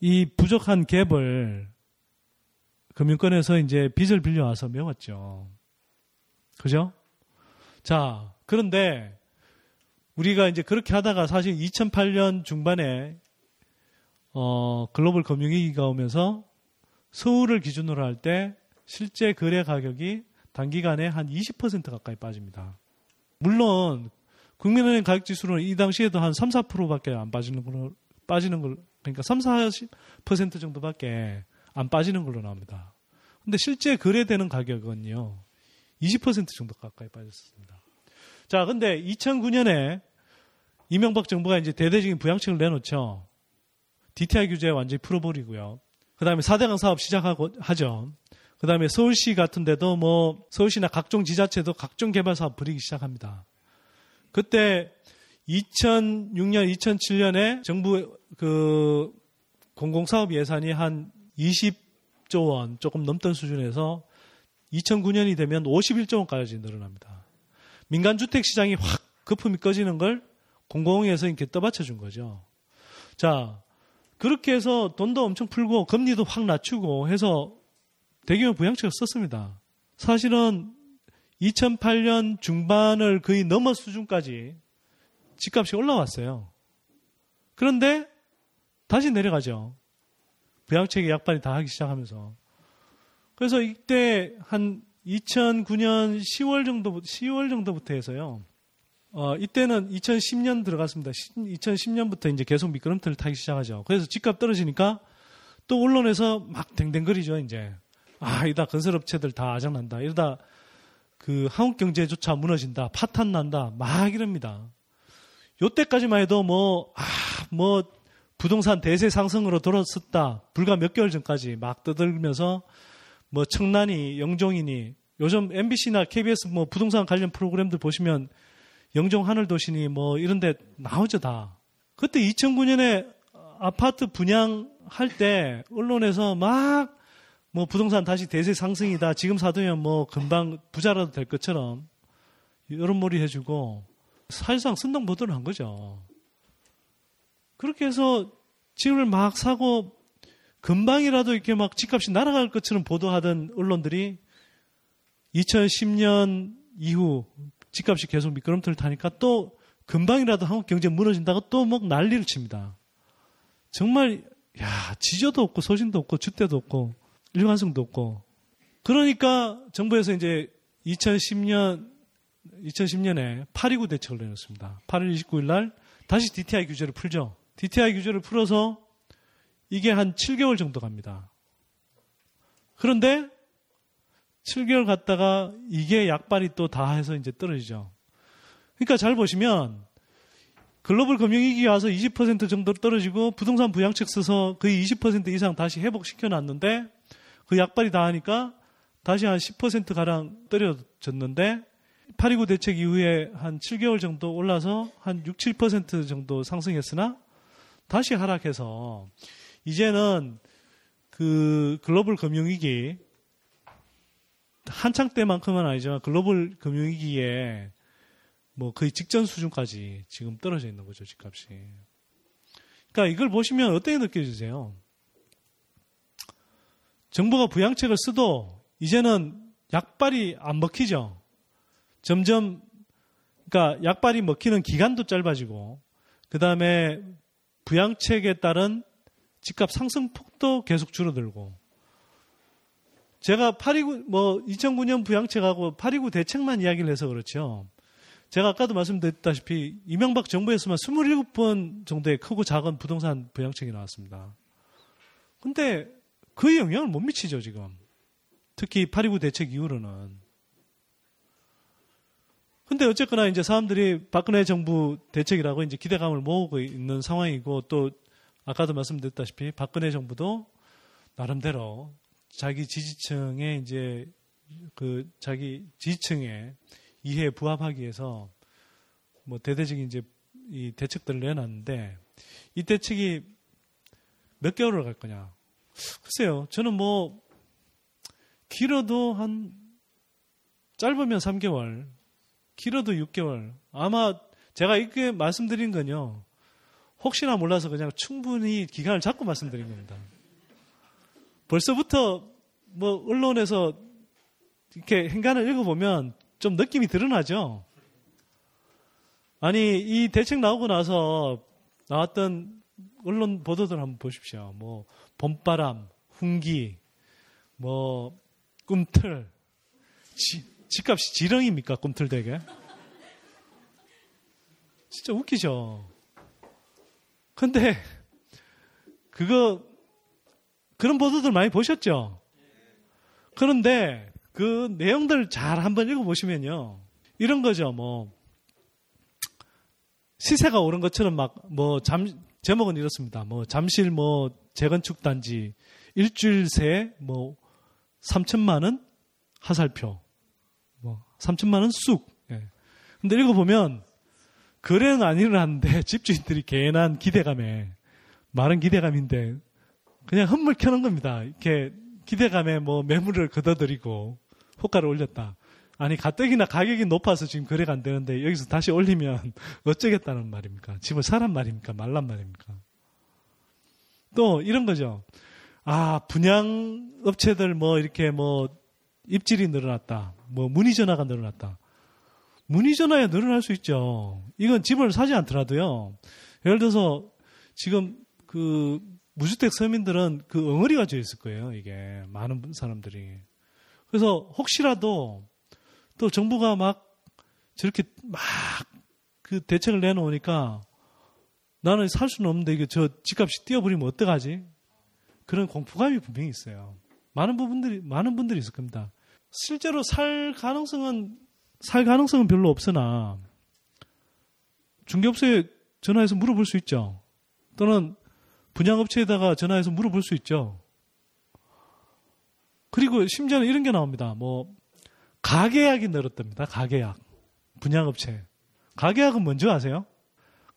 이 부족한 갭을 금융권에서 이제 빚을 빌려와서 메웠죠. 그죠? 자, 그런데 우리가 이제 그렇게 하다가 사실 이천팔 년 중반에 어, 글로벌 금융위기가 오면서 서울을 기준으로 할 때 실제 거래 가격이 단기간에 한 이십 퍼센트 가까이 빠집니다. 물론 국민은행 가격지수는 이 당시에도 한 삼, 사 퍼센트밖에 안 빠지는 걸로, 빠지는 걸로, 그러니까 삼, 사십 퍼센트 정도밖에 안 빠지는 걸로 나옵니다. 근데 실제 거래되는 가격은요, 이십 퍼센트 정도 가까이 빠졌습니다. 자, 근데 이천구 년에 이명박 정부가 이제 대대적인 부양책을 내놓죠. 디티아이 규제 완전히 풀어버리고요. 그 다음에 사대강 사업 시작하고 하죠. 그 다음에 서울시 같은 데도 뭐, 서울시나 각종 지자체도 각종 개발 사업 벌이기 시작합니다. 그때 이천육 년, 이천칠 년에 정부 그 공공사업 예산이 한 이십 조 원 조금 넘던 수준에서 이천구 년이 되면 오십일 조 원까지 늘어납니다. 민간주택 시장이 확 거품이 꺼지는 걸 공공에서 이렇게 떠받쳐준 거죠. 자, 그렇게 해서 돈도 엄청 풀고 금리도 확 낮추고 해서 대규모 부양책을 썼습니다. 사실은 이천팔 년 중반을 거의 넘어 수준까지 집값이 올라왔어요. 그런데 다시 내려가죠. 부양책의 약발이 다 하기 시작하면서. 그래서 이때 한 이천구 년 시월 정도, 시월 정도부터 해서요. 어, 이때는 이천십 년 들어갔습니다. 이천십 년부터 이제 계속 미끄럼틀을 타기 시작하죠. 그래서 집값 떨어지니까 또 언론에서 막 댕댕거리죠, 이제. 아, 이다 건설업체들 다 아작난다. 이러다 그 한국 경제조차 무너진다. 파탄 난다. 막 이럽니다. 요때까지만 해도 뭐, 아, 뭐, 부동산 대세 상승으로 돌아섰다. 불과 몇 개월 전까지 막 떠들면서 뭐 청란이, 영종이니, 요즘 엠비씨나 케이비에스 뭐 부동산 관련 프로그램들 보시면 영종 하늘도시니 뭐 이런데 나오죠, 다. 그때 이천구 년에 아파트 분양할 때 언론에서 막 뭐 부동산 다시 대세 상승이다. 지금 사두면 뭐 금방 부자라도 될 것처럼 여론몰이 해주고 사실상 선동보도를 한 거죠. 그렇게 해서 집을 막 사고 금방이라도 이렇게 막 집값이 날아갈 것처럼 보도하던 언론들이 이천십 년 이후 집값이 계속 미끄럼틀을 타니까 또 금방이라도 한국 경제 무너진다고 또 막 난리를 칩니다. 정말 야, 지저도 없고 소신도 없고 줏대도 없고 일관성도 없고. 그러니까 정부에서 이제 이천십 년, 이천십 년에 팔 이구 대책을 내놓습니다. 팔월 이십구일 날 다시 디티아이 규제를 풀죠. 디티아이 규제를 풀어서 이게 한 칠 개월 정도 갑니다. 그런데 칠 개월 갔다가 이게 약발이 또 다 해서 이제 떨어지죠. 그러니까 잘 보시면 글로벌 금융위기 와서 이십 퍼센트 정도 떨어지고 부동산 부양책 써서 거의 이십 퍼센트 이상 다시 회복시켜 놨는데 그 약발이 다 하니까 다시 한 십 퍼센트가량 떨어졌는데 팔 이구 대책 이후에 한 칠 개월 정도 올라서 한 육, 칠 퍼센트 정도 상승했으나 다시 하락해서 이제는 그 글로벌 금융위기 한창 때만큼은 아니지만 글로벌 금융위기에 뭐 거의 직전 수준까지 지금 떨어져 있는 거죠, 집값이. 그러니까 이걸 보시면 어떻게 느껴지세요? 정부가 부양책을 써도 이제는 약발이 안 먹히죠. 점점 그러니까 약발이 먹히는 기간도 짧아지고 그 다음에 부양책에 따른 집값 상승폭도 계속 줄어들고 제가 팔 이구 뭐 이천구 년 부양책하고 팔 이구 대책만 이야기를 해서 그렇죠. 제가 아까도 말씀드렸다시피 이명박 정부에서만 이십칠 번 정도의 크고 작은 부동산 부양책이 나왔습니다. 근데 그 영향을 못 미치죠, 지금. 특히 팔 이구 대책 이후로는. 근데 어쨌거나 이제 사람들이 박근혜 정부 대책이라고 이제 기대감을 모으고 있는 상황이고 또 아까도 말씀드렸다시피 박근혜 정부도 나름대로 자기 지지층에 이제 그 자기 지지층에 이해에 부합하기 위해서 뭐 대대적인 이제 이 대책들을 내놨는데 이 대책이 몇 개월을 갈 거냐. 글쎄요. 저는 뭐 길어도 한 짧으면 삼 개월, 길어도 육 개월. 아마 제가 이렇게 말씀드린 건요. 혹시나 몰라서 그냥 충분히 기간을 잡고 말씀드린 겁니다. 벌써부터 뭐 언론에서 이렇게 행간을 읽어보면 좀 느낌이 드러나죠. 아니 이 대책 나오고 나서 나왔던 언론 보도들 한번 보십시오. 뭐 봄바람, 훈기, 뭐 꿈틀, 지, 집값이 지렁입니까? 꿈틀대게? 진짜 웃기죠. 근데 그거 그런 보도들 많이 보셨죠? 그런데 그 내용들 잘 한번 읽어보시면요, 이런 거죠. 뭐 시세가 오른 것처럼 막 뭐 잠 제목은 이렇습니다. 뭐 잠실 뭐 재건축 단지 일주일 새 뭐 삼천만 원 하살표, 뭐 삼천만 원 쑥. 예. 근데 읽어보면 거래는 안 일어났는데 집주인들이 괜한 기대감에, 마른 기대감인데 그냥 헛물 켜는 겁니다. 이렇게 기대감에 뭐 매물을 걷어들이고 호가를 올렸다. 아니 가뜩이나 가격이 높아서 지금 거래가 안 되는데 여기서 다시 올리면 어쩌겠다는 말입니까? 집을 사란 말입니까? 말란 말입니까? 또 이런 거죠. 아, 분양업체들 뭐 이렇게 뭐 입질이 늘어났다. 뭐 문의전화가 늘어났다. 문의전화에 늘어날 수 있죠. 이건 집을 사지 않더라도요. 예를 들어서 지금 그 무주택 서민들은 그 엉어리가 져 있을 거예요. 이게 많은 사람들이. 그래서 혹시라도 또 정부가 막 저렇게 막 그 대책을 내놓으니까 나는 살 수는 없는데 이게 저 집값이 뛰어버리면 어떡하지? 그런 공포감이 분명히 있어요. 많은 부분들이, 많은 분들이 있을 겁니다. 실제로 살 가능성은, 살 가능성은 별로 없으나 중개업체에 전화해서 물어볼 수 있죠. 또는 분양업체에다가 전화해서 물어볼 수 있죠. 그리고 심지어는 이런 게 나옵니다. 뭐, 가계약이 늘었답니다. 가계약. 분양업체. 가계약은 뭔지 아세요?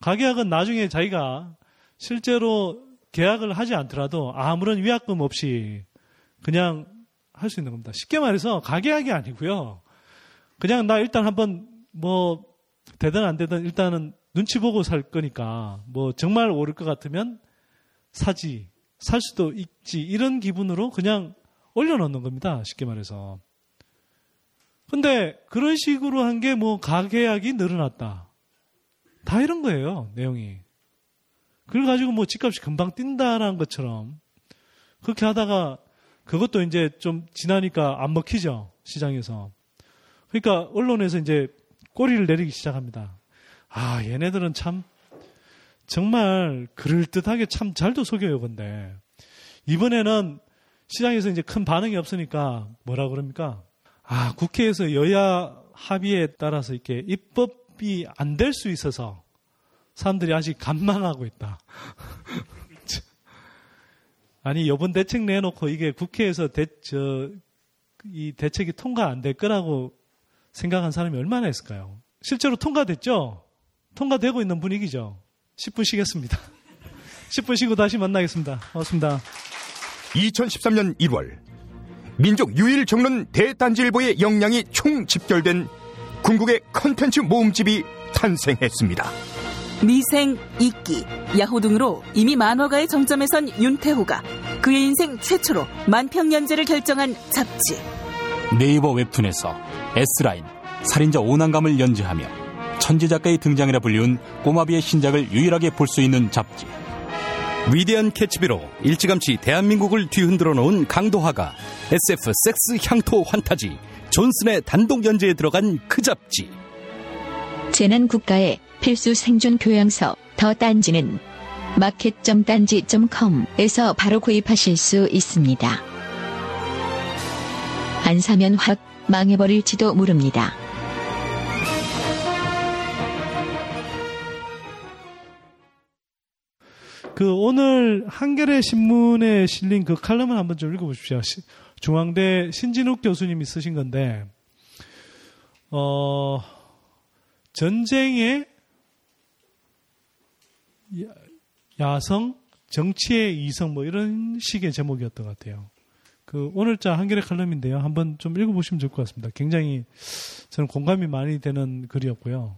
가계약은 나중에 자기가 실제로 계약을 하지 않더라도 아무런 위약금 없이 그냥 할 수 있는 겁니다. 쉽게 말해서 가계약이 아니고요. 그냥 나 일단 한번 뭐 되든 안 되든 일단은 눈치 보고 살 거니까 뭐 정말 오를 것 같으면 사지, 살 수도 있지, 이런 기분으로 그냥 올려놓는 겁니다. 쉽게 말해서. 근데 그런 식으로 한 게 뭐 가계약이 늘어났다. 다 이런 거예요, 내용이. 그걸 가지고 뭐 집값이 금방 뛴다라는 것처럼 그렇게 하다가 그것도 이제 좀 지나니까 안 먹히죠, 시장에서. 그러니까 언론에서 이제 꼬리를 내리기 시작합니다. 아, 얘네들은 참 정말 그럴듯하게 참 잘도 속여요, 근데. 이번에는 시장에서 이제 큰 반응이 없으니까 뭐라 그럽니까? 아, 국회에서 여야 합의에 따라서 이렇게 입법이 안 될 수 있어서 사람들이 아직 관망하고 있다. 아니, 요번 대책 내놓고 이게 국회에서 대, 저, 이 대책이 통과 안 될 거라고 생각한 사람이 얼마나 있을까요? 실제로 통과됐죠? 통과되고 있는 분위기죠. 십 분 쉬겠습니다. 십 분 쉬고 다시 만나겠습니다. 고맙습니다. 이천십삼 년 일월. 민족 유일 정론 대단지일보의 역량이 총집결된 궁극의 컨텐츠 모음집이 탄생했습니다. 미생, 이끼, 야호 등으로 이미 만화가의 정점에선 윤태호가, 그의 인생 최초로 만평연재를 결정한 잡지. 네이버 웹툰에서 S라인, 살인자 오난감을 연재하며 천재작가의 등장이라 불리운 꼬마비의 신작을 유일하게 볼 수 있는 잡지. 위대한 캐치비로 일찌감치 대한민국을 뒤흔들어 놓은 강도화가, 에스에프 섹스 향토 환타지 존슨의 단독 연재에 들어간 그 잡지. 재난국가의 필수 생존 교양서 더 딴지는 마켓 닷 딴지 닷 컴에서 바로 구입하실 수 있습니다. 안 사면 확 망해버릴지도 모릅니다. 그 오늘 한겨레 신문에 실린 그 칼럼을 한번 좀 읽어보십시오. 시, 중앙대 신진욱 교수님이 쓰신 건데, 어, 전쟁의 야성, 정치의 이성, 뭐 이런 식의 제목이었던 것 같아요. 그 오늘자 한겨레 칼럼인데요. 한번 좀 읽어보시면 좋을 것 같습니다. 굉장히 저는 공감이 많이 되는 글이었고요.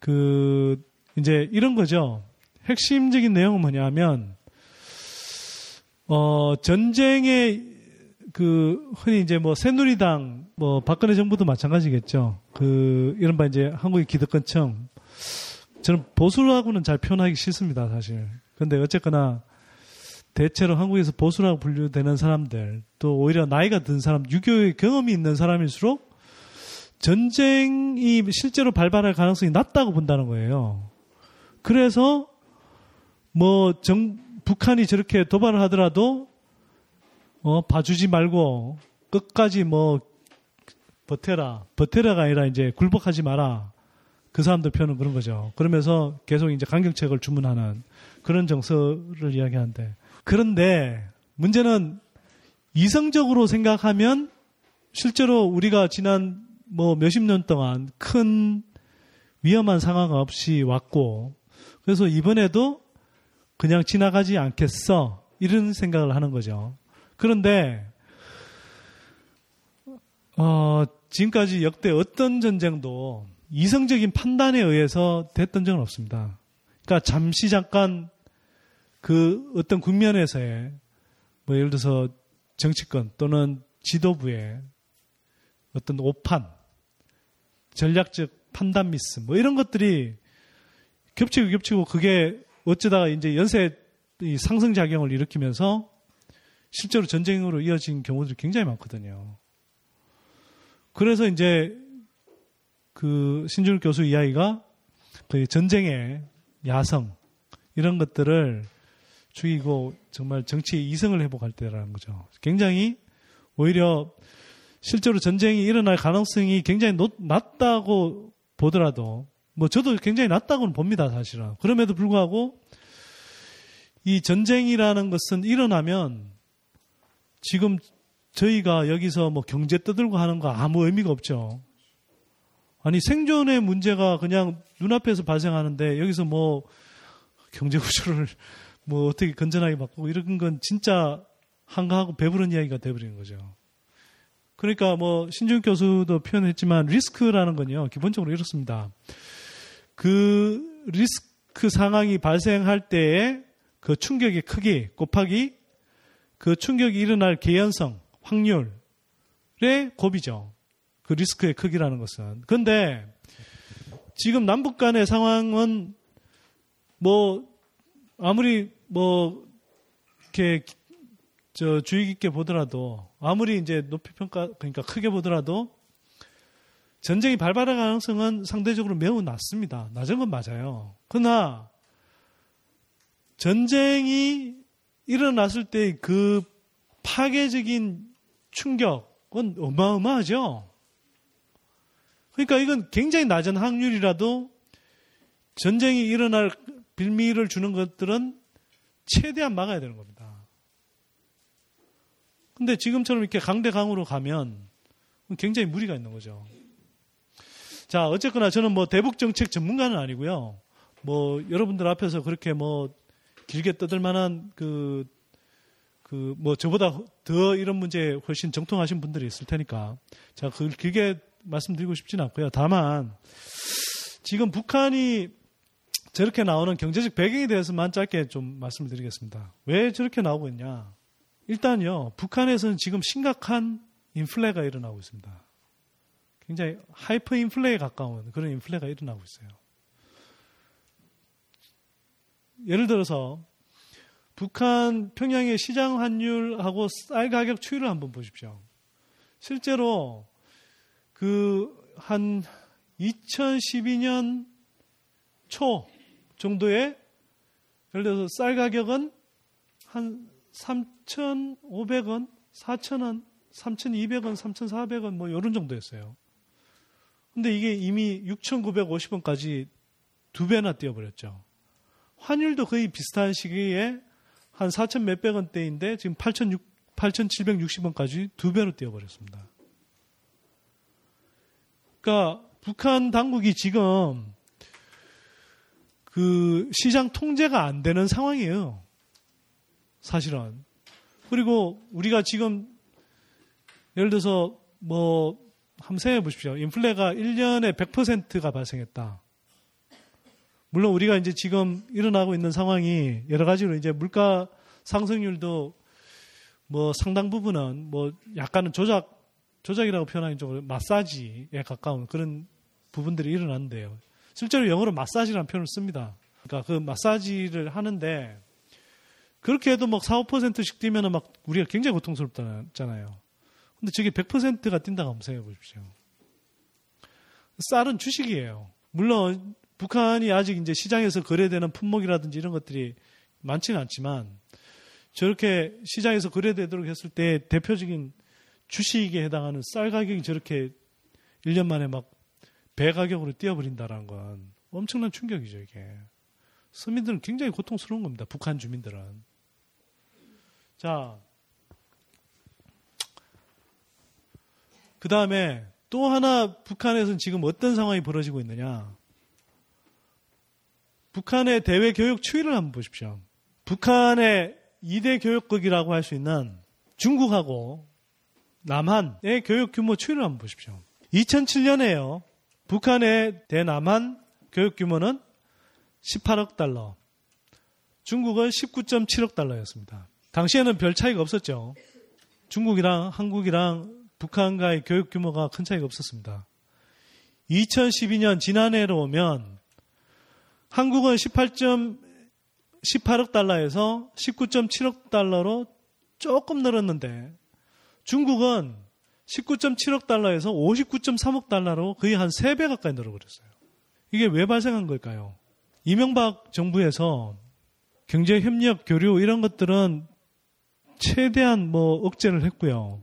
그 이제 이런 거죠. 핵심적인 내용은 뭐냐면 어 전쟁의 그 흔히 이제 뭐 새누리당 뭐 박근혜 정부도 마찬가지겠죠. 그 이른바 이제 한국의 기득권층, 저는 보수라고는 잘 표현하기 싫습니다, 사실. 근데 어쨌거나 대체로 한국에서 보수라고 분류되는 사람들, 또 오히려 나이가 든 사람, 유교의 경험이 있는 사람일수록 전쟁이 실제로 발발할 가능성이 낮다고 본다는 거예요. 그래서 뭐 정, 북한이 저렇게 도발을 하더라도 어, 봐주지 말고 끝까지 뭐 버텨라, 버텨라가 아니라 이제 굴복하지 마라. 그 사람들 표현은 그런 거죠. 그러면서 계속 이제 강경책을 주문하는 그런 정서를 이야기하는데, 그런데 문제는 이성적으로 생각하면 실제로 우리가 지난 뭐 몇십 년 동안 큰 위험한 상황 없이 왔고, 그래서 이번에도 그냥 지나가지 않겠어, 이런 생각을 하는 거죠. 그런데 어, 지금까지 역대 어떤 전쟁도 이성적인 판단에 의해서 됐던 적은 없습니다. 그러니까 잠시 잠깐 그 어떤 국면에서의 뭐 예를 들어서 정치권 또는 지도부의 어떤 오판, 전략적 판단 미스 뭐 이런 것들이 겹치고 겹치고 그게 어쩌다가 이제 연쇄 상승 작용을 일으키면서 실제로 전쟁으로 이어진 경우들이 굉장히 많거든요. 그래서 이제 그 신진욱 교수 이야기가 그 전쟁의 야성 이런 것들을 죽이고 정말 정치의 이성을 회복할 때라는 거죠. 굉장히 오히려 실제로 전쟁이 일어날 가능성이 굉장히 낮다고 보더라도, 뭐 저도 굉장히 낮다고는 봅니다, 사실은. 그럼에도 불구하고 이 전쟁이라는 것은 일어나면 지금 저희가 여기서 뭐 경제 떠들고 하는 거 아무 의미가 없죠. 아니 생존의 문제가 그냥 눈앞에서 발생하는데 여기서 뭐 경제 구조를 뭐 어떻게 건전하게 바꾸고 이런 건 진짜 한가하고 배부른 이야기가 돼버리는 거죠. 그러니까 뭐 신준 교수도 표현했지만 리스크라는 건요, 기본적으로 이렇습니다. 그 리스크 상황이 발생할 때의 그 충격의 크기 곱하기 그 충격이 일어날 개연성, 확률의 곱이죠. 그 리스크의 크기라는 것은. 그런데 지금 남북 간의 상황은 뭐 아무리 뭐 이렇게 저 주의 깊게 보더라도, 아무리 이제 높이 평가, 그러니까 크게 보더라도 전쟁이 발발할 가능성은 상대적으로 매우 낮습니다. 낮은 건 맞아요. 그러나 전쟁이 일어났을 때 그 파괴적인 충격은 어마어마하죠. 그러니까 이건 굉장히 낮은 확률이라도 전쟁이 일어날 빌미를 주는 것들은 최대한 막아야 되는 겁니다. 근데 지금처럼 이렇게 강대강으로 가면 굉장히 무리가 있는 거죠. 자, 어쨌거나 저는 뭐 대북 정책 전문가는 아니고요. 뭐 여러분들 앞에서 그렇게 뭐 길게 떠들 만한 그, 그 뭐 저보다 더 이런 문제에 훨씬 정통하신 분들이 있을 테니까 제가 그걸 길게 말씀드리고 싶진 않고요. 다만 지금 북한이 저렇게 나오는 경제적 배경에 대해서만 짧게 좀 말씀을 드리겠습니다. 왜 저렇게 나오고 있냐? 일단요, 북한에서는 지금 심각한 인플레가 일어나고 있습니다. 굉장히 하이퍼 인플레에 가까운 그런 인플레가 일어나고 있어요. 예를 들어서 북한 평양의 시장 환율하고 쌀 가격 추이를 한번 보십시오. 실제로 그 한 이천십이 년 초 정도에 예를 들어서 쌀 가격은 한 삼천오백 원, 사천 원, 삼천이백 원, 삼천사백 원 뭐 이런 정도였어요. 근데 이게 이미 육천구백오십 원까지 두 배나 뛰어버렸죠. 환율도 거의 비슷한 시기에 한 사천 몇백 원대인데 지금 팔천칠백육십 원까지 두 배로 뛰어버렸습니다. 그러니까 북한 당국이 지금 그 시장 통제가 안 되는 상황이에요, 사실은. 그리고 우리가 지금 예를 들어서 뭐 한번 생각해 보십시오. 인플레가 일 년에 백 퍼센트가 발생했다. 물론 우리가 이제 지금 일어나고 있는 상황이 여러 가지로 이제 물가 상승률도 뭐 상당 부분은 뭐 약간은 조작, 조작이라고 표현하기 좀 마사지에 가까운 그런 부분들이 일어난대요. 실제로 영어로 마사지라는 표현을 씁니다. 그러니까 그 마사지를 하는데 그렇게 해도 막 사, 오 퍼센트씩 뛰면은 막 우리가 굉장히 고통스럽잖아요. 근데 저게 백 퍼센트가 뛴다고 한번 생각해 보십시오. 쌀은 주식이에요. 물론 북한이 아직 이제 시장에서 거래되는 품목이라든지 이런 것들이 많지는 않지만 저렇게 시장에서 거래되도록 했을 때 대표적인 주식에 해당하는 쌀 가격이 저렇게 일 년 만에 막 배 가격으로 뛰어버린다는 건 엄청난 충격이죠, 이게. 서민들은 굉장히 고통스러운 겁니다, 북한 주민들은. 자, 그 다음에 또 하나 북한에서는 지금 어떤 상황이 벌어지고 있느냐. 북한의 대외 교역 추이를 한번 보십시오. 북한의 이 대 교역국이라고 할 수 있는 중국하고 남한의 교역 규모 추이를 한번 보십시오. 이천칠 년에요. 북한의 대남한 교역 규모는 십팔억 달러, 중국은 십구점칠억 달러였습니다. 당시에는 별 차이가 없었죠. 중국이랑 한국이랑 북한과의 교역 규모가 큰 차이가 없었습니다. 이천십이 년 지난해로 오면 한국은 십팔억 달러에서 십구점칠억 달러로 조금 늘었는데 중국은 십구점칠억 달러에서 오십구점삼억 달러로 거의 한 세 배 가까이 늘어버렸어요. 이게 왜 발생한 걸까요? 이명박 정부에서 경제협력, 교류 이런 것들은 최대한 뭐 억제를 했고요.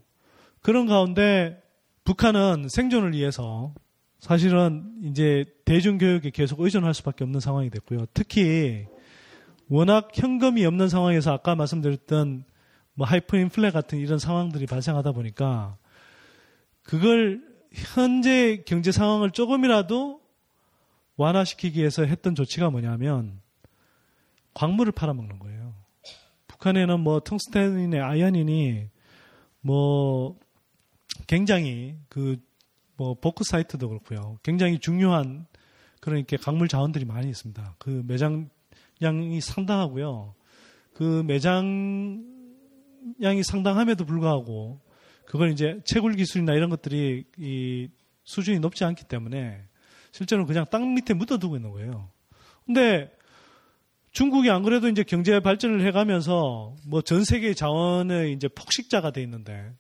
그런 가운데 북한은 생존을 위해서 사실은 이제 대중교육에 계속 의존할 수밖에 없는 상황이 됐고요. 특히 워낙 현금이 없는 상황에서 아까 말씀드렸던 뭐 하이퍼인플레 같은 이런 상황들이 발생하다 보니까 그걸 현재 경제 상황을 조금이라도 완화시키기 위해서 했던 조치가 뭐냐면 광물을 팔아먹는 거예요. 북한에는 뭐 텅스텐이니 아연이니 뭐 굉장히 그 뭐 보크사이트도 그렇고요. 굉장히 중요한 그런 이렇게 광물 자원들이 많이 있습니다. 그 매장량이 상당하고요. 그 매장량이 상당함에도 불구하고 그걸 이제 채굴 기술이나 이런 것들이 이 수준이 높지 않기 때문에 실제로는 그냥 땅 밑에 묻어두고 있는 거예요. 근데 중국이 안 그래도 이제 경제 발전을 해가면서 뭐 전 세계 자원의 이제 폭식자가 돼 있는데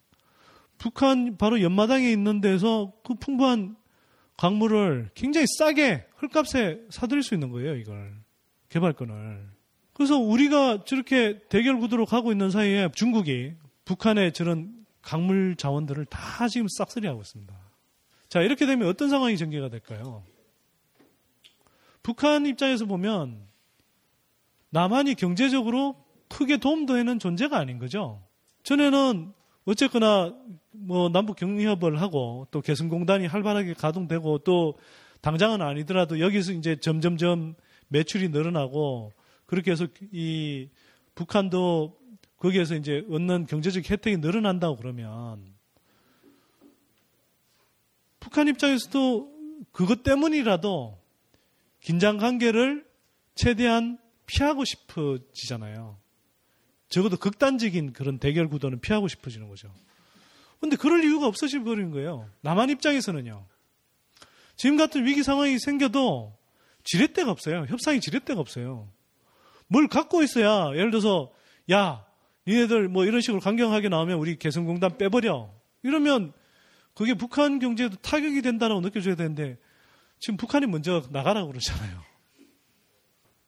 북한 바로 옆마당에 있는 데서 그 풍부한 광물을 굉장히 싸게 헐값에 사들일 수 있는 거예요, 이걸. 개발권을. 그래서 우리가 저렇게 대결 구도로 가고 있는 사이에 중국이 북한의 저런 광물 자원들을 다 지금 싹쓸이하고 있습니다. 자, 이렇게 되면 어떤 상황이 전개가 될까요? 북한 입장에서 보면 남한이 경제적으로 크게 도움도 되는 존재가 아닌 거죠. 전에는 어쨌거나 뭐 남북 경협을 하고 또 개성공단이 활발하게 가동되고 또 당장은 아니더라도 여기서 이제 점점점 매출이 늘어나고 그렇게 해서 이 북한도 거기에서 이제 얻는 경제적 혜택이 늘어난다고 그러면 북한 입장에서도 그것 때문이라도 긴장 관계를 최대한 피하고 싶어지잖아요. 적어도 극단적인 그런 대결 구도는 피하고 싶어지는 거죠. 그런데 그럴 이유가 없어져 버린 거예요. 남한 입장에서는요. 지금 같은 위기 상황이 생겨도 지렛대가 없어요. 협상이 지렛대가 없어요. 뭘 갖고 있어야 예를 들어서 야, 니네들 뭐 이런 식으로 강경하게 나오면 우리 개성공단 빼버려. 이러면 그게 북한 경제에도 타격이 된다라고 느껴줘야 되는데 지금 북한이 먼저 나가라고 그러잖아요.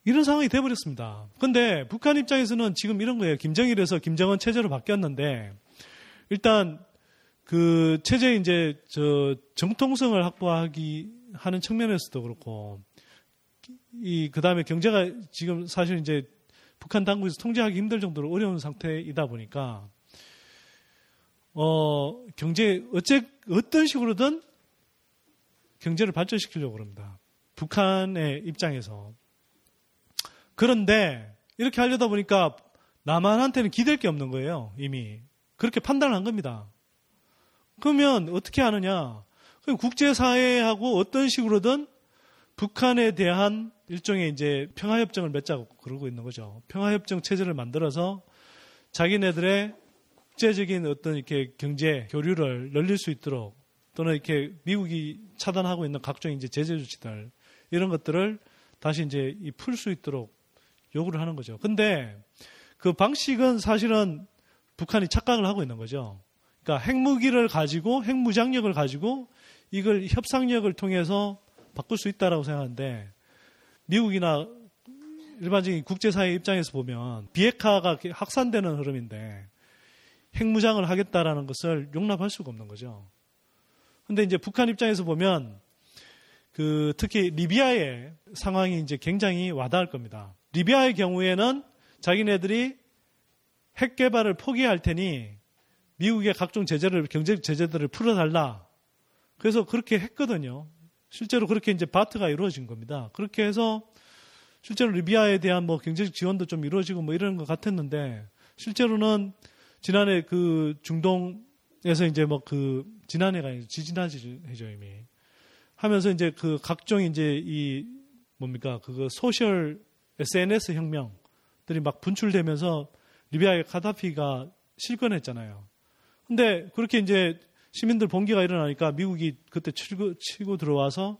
이런 상황이 돼버렸습니다. 그런데 북한 입장에서는 지금 이런 거예요. 김정일에서 김정은 체제로 바뀌었는데 일단 그 체제의 이제 저 정통성을 확보하기 하는 측면에서도 그렇고 이 그 다음에 경제가 지금 사실 이제 북한 당국에서 통제하기 힘들 정도로 어려운 상태이다 보니까 어, 경제, 어째, 어떤 식으로든 경제를 발전시키려고 합니다. 북한의 입장에서. 그런데 이렇게 하려다 보니까 남한한테는 기댈 게 없는 거예요, 이미. 그렇게 판단을 한 겁니다. 그러면 어떻게 하느냐. 그럼 국제사회하고 어떤 식으로든 북한에 대한 일종의 이제 평화협정을 맺자고 그러고 있는 거죠. 평화협정 체제를 만들어서 자기네들의 국제적인 어떤 이렇게 경제 교류를 늘릴 수 있도록 또는 이렇게 미국이 차단하고 있는 각종 이제 제재 조치들 이런 것들을 다시 이제 풀 수 있도록 요구를 하는 거죠. 근데 그 방식은 사실은 북한이 착각을 하고 있는 거죠. 그러니까 핵무기를 가지고 핵무장력을 가지고 이걸 협상력을 통해서 바꿀 수 있다라고 생각하는데 미국이나 일반적인 국제사회 입장에서 보면 비핵화가 확산되는 흐름인데 핵무장을 하겠다라는 것을 용납할 수가 없는 거죠. 그런데 이제 북한 입장에서 보면 그 특히 리비아의 상황이 이제 굉장히 와닿을 겁니다. 리비아의 경우에는 자기네들이 핵 개발을 포기할 테니 미국의 각종 제재를 경제적 제재들을 풀어달라. 그래서 그렇게 했거든요. 실제로 그렇게 이제 바트가 이루어진 겁니다. 그렇게 해서 실제로 리비아에 대한 뭐 경제적 지원도 좀 이루어지고 뭐 이런 것 같았는데 실제로는 지난해 그 중동에서 이제 뭐 그 지난해가 아니죠. 지지난해죠 이미 하면서 이제 그 각종 이제 이 뭡니까 그거 소셜 에스엔에스 혁명들이 막 분출되면서 리비아의 가다피가 실권했잖아요. 근데 그렇게 이제 시민들 봉기가 일어나니까 미국이 그때 치고, 치고 들어와서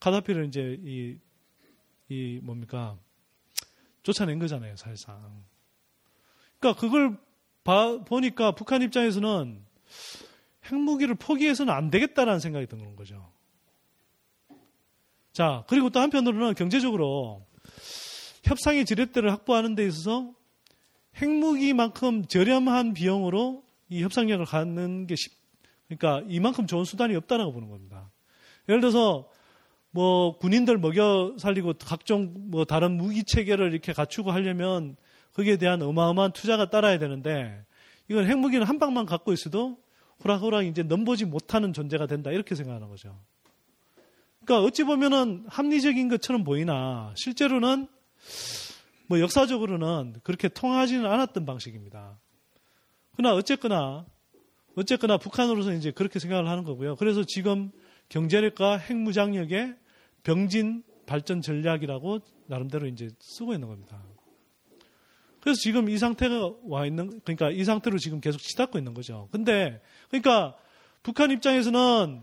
가다피를 이제 이, 이 뭡니까 쫓아낸 거잖아요, 사실상. 그러니까 그걸 봐, 보니까 북한 입장에서는 핵무기를 포기해서는 안 되겠다라는 생각이 드는 거죠. 자, 그리고 또 한편으로는 경제적으로 협상의 지렛대를 확보하는 데 있어서 핵무기만큼 저렴한 비용으로 이 협상력을 갖는 게 쉽. 그러니까 이만큼 좋은 수단이 없다라고 보는 겁니다. 예를 들어서 뭐 군인들 먹여 살리고 각종 뭐 다른 무기 체계를 이렇게 갖추고 하려면 거기에 대한 어마어마한 투자가 따라야 되는데 이건 핵무기는 한 방만 갖고 있어도 호락호락 이제 넘보지 못하는 존재가 된다 이렇게 생각하는 거죠. 그러니까 어찌 보면은 합리적인 것처럼 보이나 실제로는 뭐 역사적으로는 그렇게 통하지는 않았던 방식입니다. 그러나 어쨌거나 어쨌거나 북한으로서는 이제 그렇게 생각을 하는 거고요. 그래서 지금 경제력과 핵무장력의 병진 발전 전략이라고 나름대로 이제 쓰고 있는 겁니다. 그래서 지금 이 상태가 와 있는, 그러니까 이 상태로 지금 계속 치닫고 있는 거죠. 근데, 그러니까 북한 입장에서는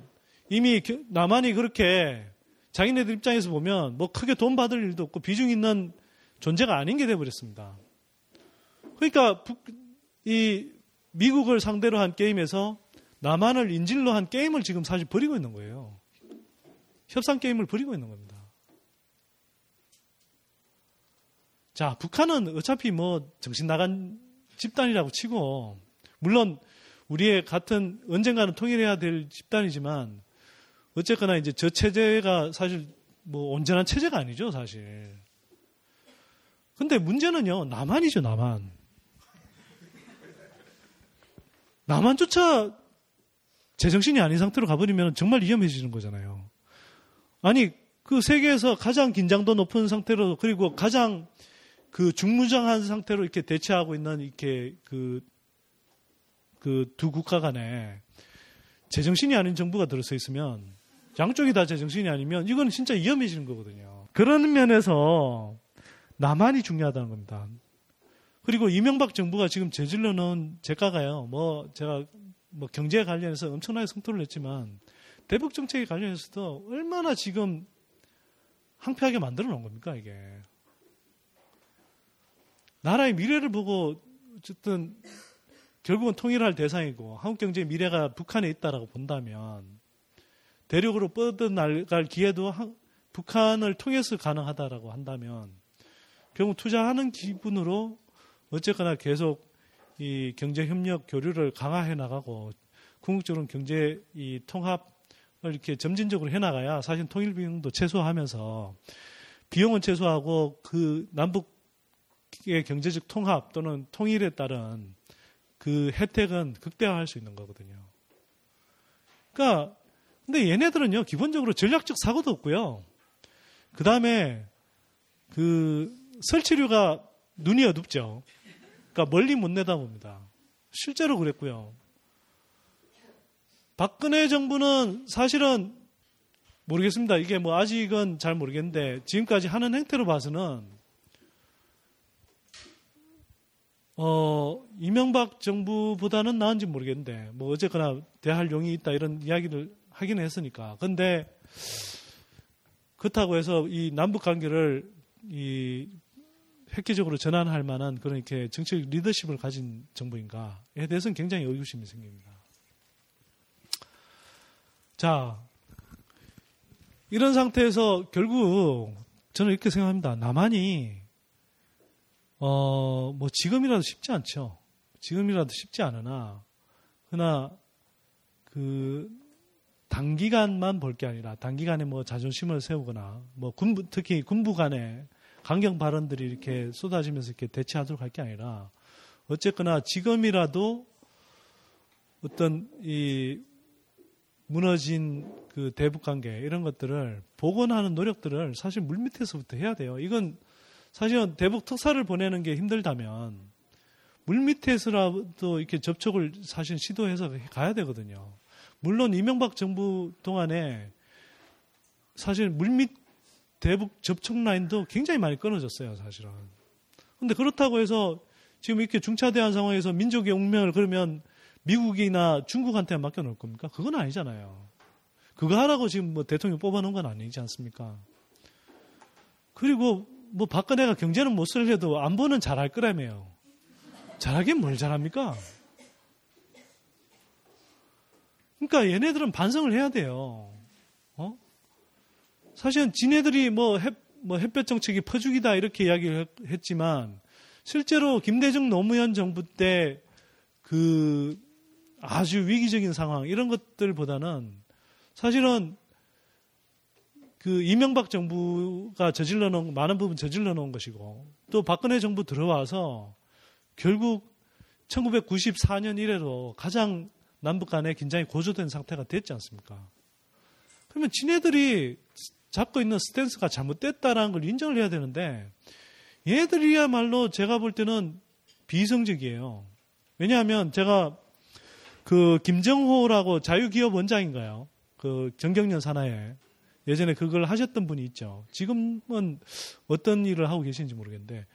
이미 남한이 그렇게 자기네들 입장에서 보면 뭐 크게 돈 받을 일도 없고 비중 있는 존재가 아닌 게 되어버렸습니다. 그러니까 북, 이, 미국을 상대로 한 게임에서 남한을 인질로 한 게임을 지금 사실 벌이고 있는 거예요. 협상 게임을 벌이고 있는 겁니다. 자, 북한은 어차피 뭐 정신 나간 집단이라고 치고, 물론 우리의 같은 언젠가는 통일해야 될 집단이지만, 어쨌거나 이제 저 체제가 사실 뭐 온전한 체제가 아니죠, 사실. 근데 문제는요, 남한이죠, 남한. 남한조차 제정신이 아닌 상태로 가버리면 정말 위험해지는 거잖아요. 아니, 그 세계에서 가장 긴장도 높은 상태로, 그리고 가장 그 중무장한 상태로 이렇게 대치하고 있는 이렇게 그, 그 두 국가 간에 제정신이 아닌 정부가 들어서 있으면 양쪽이 다 제정신이 아니면 이건 진짜 위험해지는 거거든요. 그런 면에서 남한이 중요하다는 겁니다. 그리고 이명박 정부가 지금 저질러 놓은 재가가요. 뭐 제가 뭐 경제에 관련해서 엄청나게 성토를 했지만 대북 정책에 관련해서도 얼마나 지금 항폐하게 만들어 놓은 겁니까 이게. 나라의 미래를 보고 어쨌든 결국은 통일할 대상이고 한국 경제의 미래가 북한에 있다라고 본다면 대륙으로 뻗어나갈 기회도 한, 북한을 통해서 가능하다라고 한다면 결국 투자하는 기분으로 어쨌거나 계속 이 경제 협력 교류를 강화해 나가고 궁극적으로 경제 이 통합을 이렇게 점진적으로 해 나가야 사실 통일 비용도 최소화하면서 비용은 최소화하고 그 남북의 경제적 통합 또는 통일에 따른 그 혜택은 극대화할 수 있는 거거든요. 그러니까 근데 얘네들은요 기본적으로 전략적 사고도 없고요. 그 다음에 그 설치류가 눈이 어둡죠. 그러니까 멀리 못 내다봅니다. 실제로 그랬고요. 박근혜 정부는 사실은 모르겠습니다. 이게 뭐 아직은 잘 모르겠는데 지금까지 하는 행태로 봐서는 어, 이명박 정부보다는 나은지 모르겠는데 뭐 어쨌거나 대할 용이 있다 이런 이야기를 하긴 했으니까. 근데 그렇다고 해서 이 남북 관계를 이 획기적으로 전환할 만한 그런 이렇게 정치적 리더십을 가진 정부인가에 대해서는 굉장히 의구심이 생깁니다. 자, 이런 상태에서 결국 저는 이렇게 생각합니다. 남한이 어, 뭐 지금이라도 쉽지 않죠. 지금이라도 쉽지 않으나 그러나 그 단기간만 볼 게 아니라 단기간에 뭐 자존심을 세우거나 뭐 군부, 특히 군부 간에 강경 발언들이 이렇게 쏟아지면서 이렇게 대치하도록 할 게 아니라 어쨌거나 지금이라도 어떤 이 무너진 그 대북 관계 이런 것들을 복원하는 노력들을 사실 물밑에서부터 해야 돼요. 이건 사실은 대북 특사를 보내는 게 힘들다면 물밑에서라도 이렇게 접촉을 사실 시도해서 가야 되거든요. 물론 이명박 정부 동안에 사실 물밑 대북 접촉 라인도 굉장히 많이 끊어졌어요, 사실은. 그런데 그렇다고 해서 지금 이렇게 중차대한 상황에서 민족의 운명을 그러면 미국이나 중국한테 맡겨놓을 겁니까? 그건 아니잖아요. 그거 하라고 지금 뭐 대통령 뽑아놓은 건 아니지 않습니까? 그리고 뭐 박근혜가 경제는 못 살려도 안보는 잘할 거라며요. 잘하긴 뭘 잘합니까? 그러니까 얘네들은 반성을 해야 돼요. 어? 사실은 지네들이 뭐, 햇, 뭐 햇볕 정책이 퍼주기다 이렇게 이야기를 했지만 실제로 김대중 노무현 정부 때 그 아주 위기적인 상황 이런 것들보다는 사실은 그 이명박 정부가 저질러 놓은 많은 부분 저질러 놓은 것이고 또 박근혜 정부 들어와서 결국 천구백구십사 년 이래로 가장 남북 간의 긴장이 고조된 상태가 됐지 않습니까? 그러면 지네들이 잡고 있는 스탠스가 잘못됐다라는 걸 인정을 해야 되는데 얘들이야말로 제가 볼 때는 비이성적이에요. 왜냐하면 제가 그 김정호라고 자유기업 원장인가요? 그 정경련 산하에 예전에 그걸 하셨던 분이 있죠. 지금은 어떤 일을 하고 계신지 모르겠는데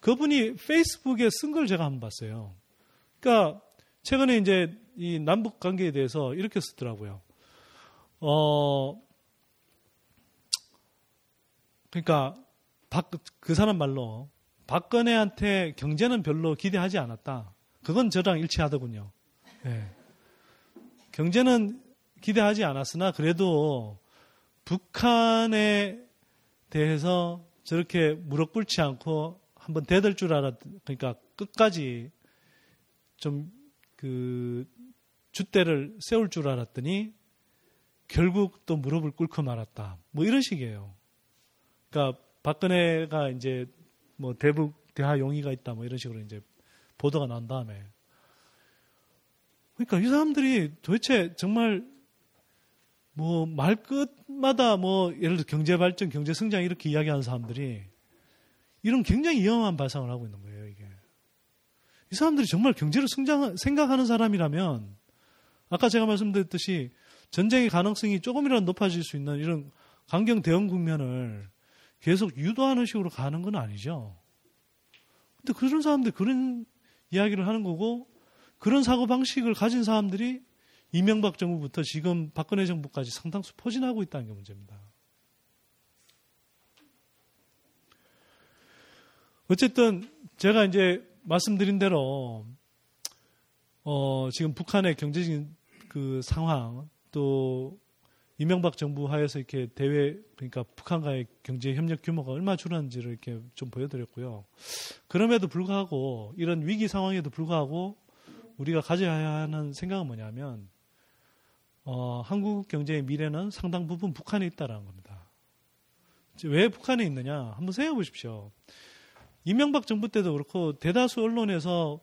그분이 페이스북에 쓴 걸 제가 한번 봤어요. 그러니까 최근에 이제 이 남북 관계에 대해서 이렇게 쓰더라고요. 어, 그러니까 박, 그 사람 말로 박근혜한테 경제는 별로 기대하지 않았다. 그건 저랑 일치하더군요. 네. 경제는 기대하지 않았으나 그래도 북한에 대해서 저렇게 무릎 꿇지 않고 한번 대들 줄 알았, 그러니까 끝까지 좀 그 줏대를 세울 줄 알았더니 결국 또 무릎을 꿇고 말았다. 뭐 이런 식이에요. 그러니까 박근혜가 이제 뭐 대북 대화 용의가 있다 뭐 이런 식으로 이제 보도가 난 다음에. 그러니까 이 사람들이 도대체 정말 뭐 말 끝마다 뭐 예를 들어 경제 발전, 경제 성장 이렇게 이야기하는 사람들이 이런 굉장히 위험한 발상을 하고 있는 거예요, 이게. 이 사람들이 정말 경제를 성장, 생각하는 사람이라면 아까 제가 말씀드렸듯이 전쟁의 가능성이 조금이라도 높아질 수 있는 이런 강경 대응 국면을 계속 유도하는 식으로 가는 건 아니죠. 근데 그런 사람들이 그런 이야기를 하는 거고 그런 사고방식을 가진 사람들이 이명박 정부부터 지금 박근혜 정부까지 상당수 포진하고 있다는 게 문제입니다. 어쨌든 제가 이제 말씀드린 대로 어 지금 북한의 경제적인 그 상황 또 이명박 정부 하에서 이렇게 대외 그러니까 북한과의 경제 협력 규모가 얼마 줄었는지를 이렇게 좀 보여드렸고요. 그럼에도 불구하고 이런 위기 상황에도 불구하고 우리가 가져야 하는 생각은 뭐냐면 어, 한국 경제의 미래는 상당 부분 북한에 있다라는 겁니다. 왜 북한에 있느냐 한번 생각해 보십시오. 이명박 정부 때도 그렇고 대다수 언론에서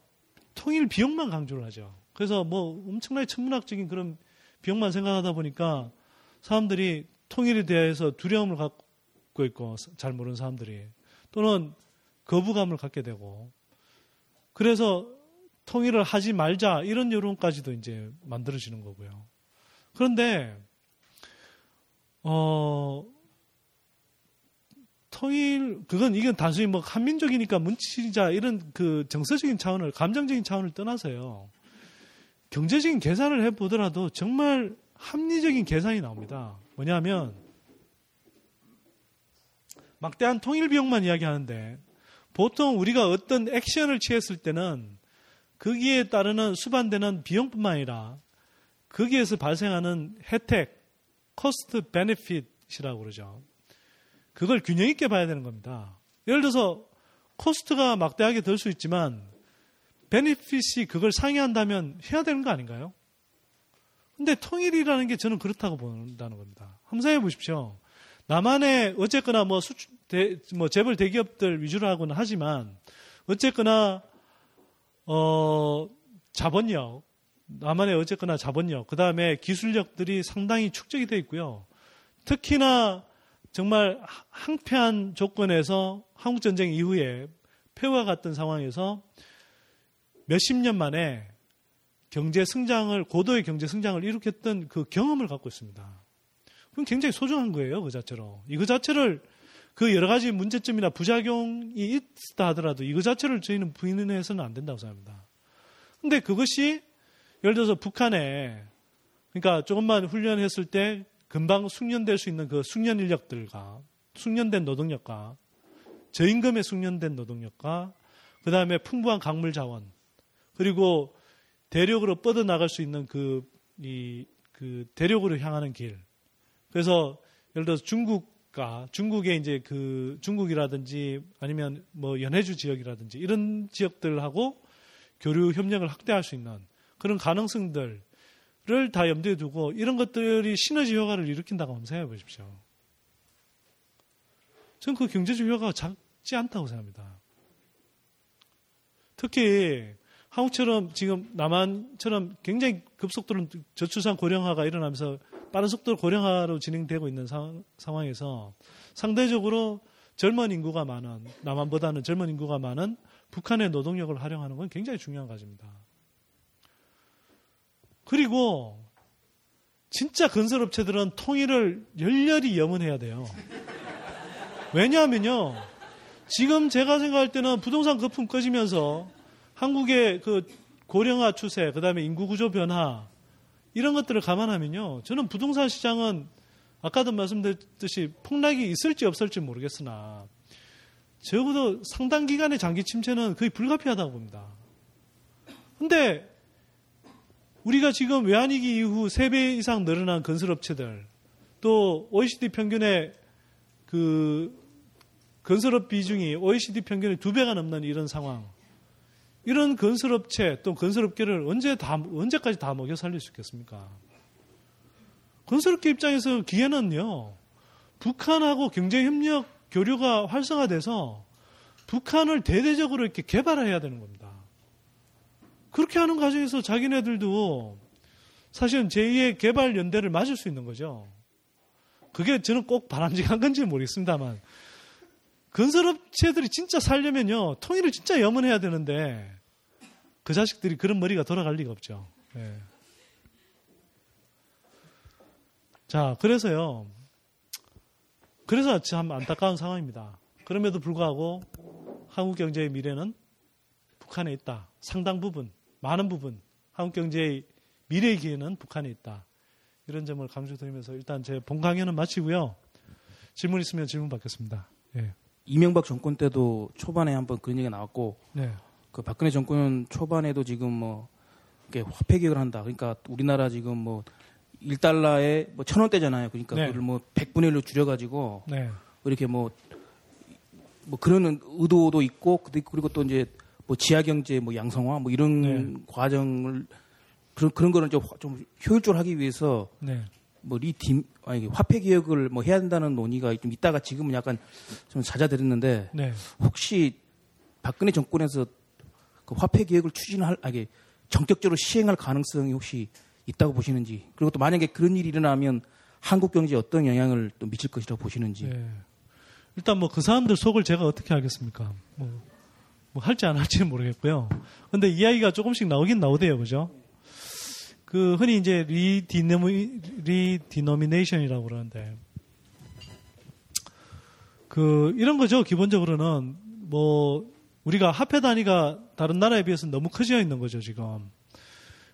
통일 비용만 강조를 하죠. 그래서 뭐 엄청나게 천문학적인 그런 비용만 생각하다 보니까 사람들이 통일에 대해서 두려움을 갖고 있고 잘 모르는 사람들이 또는 거부감을 갖게 되고 그래서 통일을 하지 말자 이런 여론까지도 이제 만들어지는 거고요. 그런데 어, 통일, 그건 이건 단순히 뭐 한민족이니까 뭉치자 이런 그 정서적인 차원을, 감정적인 차원을 떠나서요. 경제적인 계산을 해보더라도 정말 합리적인 계산이 나옵니다. 뭐냐면, 막대한 통일 비용만 이야기하는데, 보통 우리가 어떤 액션을 취했을 때는 거기에 따르는 수반되는 비용뿐만 아니라 거기에서 발생하는 혜택, 코스트 베네핏이라고 그러죠. 그걸 균형 있게 봐야 되는 겁니다. 예를 들어서 코스트가 막대하게 들 수 있지만 베네핏이 그걸 상회한다면 해야 되는 거 아닌가요? 근데 통일이라는 게 저는 그렇다고 본다는 겁니다. 한번 생각해 보십시오. 나만의 어쨌거나 뭐 수출, 대, 뭐 재벌 대기업들 위주로 하고는 하지만 어쨌거나 어 자본력, 나만의 어쨌거나 자본력, 그 다음에 기술력들이 상당히 축적이 되어 있고요. 특히나 정말 항폐한 조건에서 한국 전쟁 이후에 폐허와 같은 상황에서 몇십 년 만에 경제 성장을, 고도의 경제 성장을 일으켰던 그 경험을 갖고 있습니다. 그건 굉장히 소중한 거예요, 그 자체로. 이거 자체를, 그 여러 가지 문제점이나 부작용이 있다 하더라도 이거 자체를 저희는 부인해서는 안 된다고 생각합니다. 근데 그것이 예를 들어서 북한에, 그러니까 조금만 훈련했을 때 금방 숙련될 수 있는 그 숙련 인력들과, 숙련된 노동력과, 저임금에 숙련된 노동력과, 그 다음에 풍부한 강물 자원, 그리고 대륙으로 뻗어나갈 수 있는 그, 이, 그, 대륙으로 향하는 길. 그래서, 예를 들어서 중국과, 중국의 이제 그, 중국이라든지 아니면 뭐 연해주 지역이라든지 이런 지역들하고 교류 협력을 확대할 수 있는 그런 가능성들을 다 염두에 두고 이런 것들이 시너지 효과를 일으킨다고 한번 생각해 보십시오. 저는 그 경제적 효과가 작지 않다고 생각합니다. 특히, 한국처럼 지금 남한처럼 굉장히 급속도로 저출산 고령화가 일어나면서 빠른 속도로 고령화로 진행되고 있는 상, 상황에서 상대적으로 젊은 인구가 많은, 남한보다는 젊은 인구가 많은 북한의 노동력을 활용하는 건 굉장히 중요한 가지입니다. 그리고 진짜 건설업체들은 통일을 열렬히 염원해야 돼요. 왜냐하면요, 지금 제가 생각할 때는 부동산 거품 꺼지면서 한국의 그 고령화 추세, 그 다음에 인구구조 변화, 이런 것들을 감안하면요, 저는 부동산 시장은 아까도 말씀드렸듯이 폭락이 있을지 없을지 모르겠으나, 적어도 상당 기간의 장기 침체는 거의 불가피하다고 봅니다. 근데, 우리가 지금 외환위기 이후 세 배 이상 늘어난 건설업체들, 또 오이시디 평균의 그 건설업 비중이 오이시디 평균의 두 배가 넘는 이런 상황, 이런 건설업체 또 건설업계를 언제 다, 언제까지 다 먹여 살릴 수 있겠습니까? 건설업계 입장에서 기회는요, 북한하고 경제협력 교류가 활성화돼서 북한을 대대적으로 이렇게 개발해야 되는 겁니다. 그렇게 하는 과정에서 자기네들도 사실은 제이의 개발 연대를 맞을 수 있는 거죠. 그게 저는 꼭 바람직한 건지 모르겠습니다만, 건설업체들이 진짜 살려면요, 통일을 진짜 염원해야 되는데 그 자식들이 그런 머리가 돌아갈 리가 없죠. 네. 자, 그래서요. 그래서 참 안타까운 상황입니다. 그럼에도 불구하고 한국 경제의 미래는 북한에 있다. 상당 부분, 많은 부분 한국 경제의 미래의 기회는 북한에 있다. 이런 점을 강조드리면서 일단 제 본 강연은 마치고요. 질문 있으면 질문 받겠습니다. 네. 이명박 정권 때도 초반에 한번 그런 얘기가 나왔고, 네. 그 박근혜 정권 초반에도 지금 뭐, 이렇게 화폐 개혁을 한다. 그러니까 우리나라 지금 뭐, 일 달러에 뭐 천 원대잖아요. 그러니까 네. 그걸 뭐, 백분의 일로 줄여가지고, 네. 이렇게 뭐, 뭐, 그런 의도도 있고, 그리고 또 이제 뭐, 지하경제 뭐, 양성화 뭐, 이런 네. 과정을, 그런, 그런 거를 좀, 좀 효율적으로 하기 위해서, 네. 뭐 리딤 아니 화폐 개혁을 뭐 해야 한다는 논의가 좀 있다가 지금은 약간 좀 잦아들었는데 네. 혹시 박근혜 정권에서 그 화폐 개혁을 추진할 아니 전격적으로 시행할 가능성이 혹시 있다고 보시는지, 그리고 또 만약에 그런 일이 일어나면 한국 경제에 어떤 영향을 또 미칠 것이라고 보시는지. 네. 일단 뭐 그 사람들 속을 제가 어떻게 알겠습니까? 뭐, 뭐 할지 안 할지는 모르겠고요. 근데 이야기가 조금씩 나오긴 나오대요, 그죠? 그, 흔히 이제, 리디노미네이션이라고 그러는데, 그 이런 거죠. 기본적으로는 뭐 우리가 화폐 단위가 다른 나라에 비해서는 너무 커져 있는 거죠, 지금.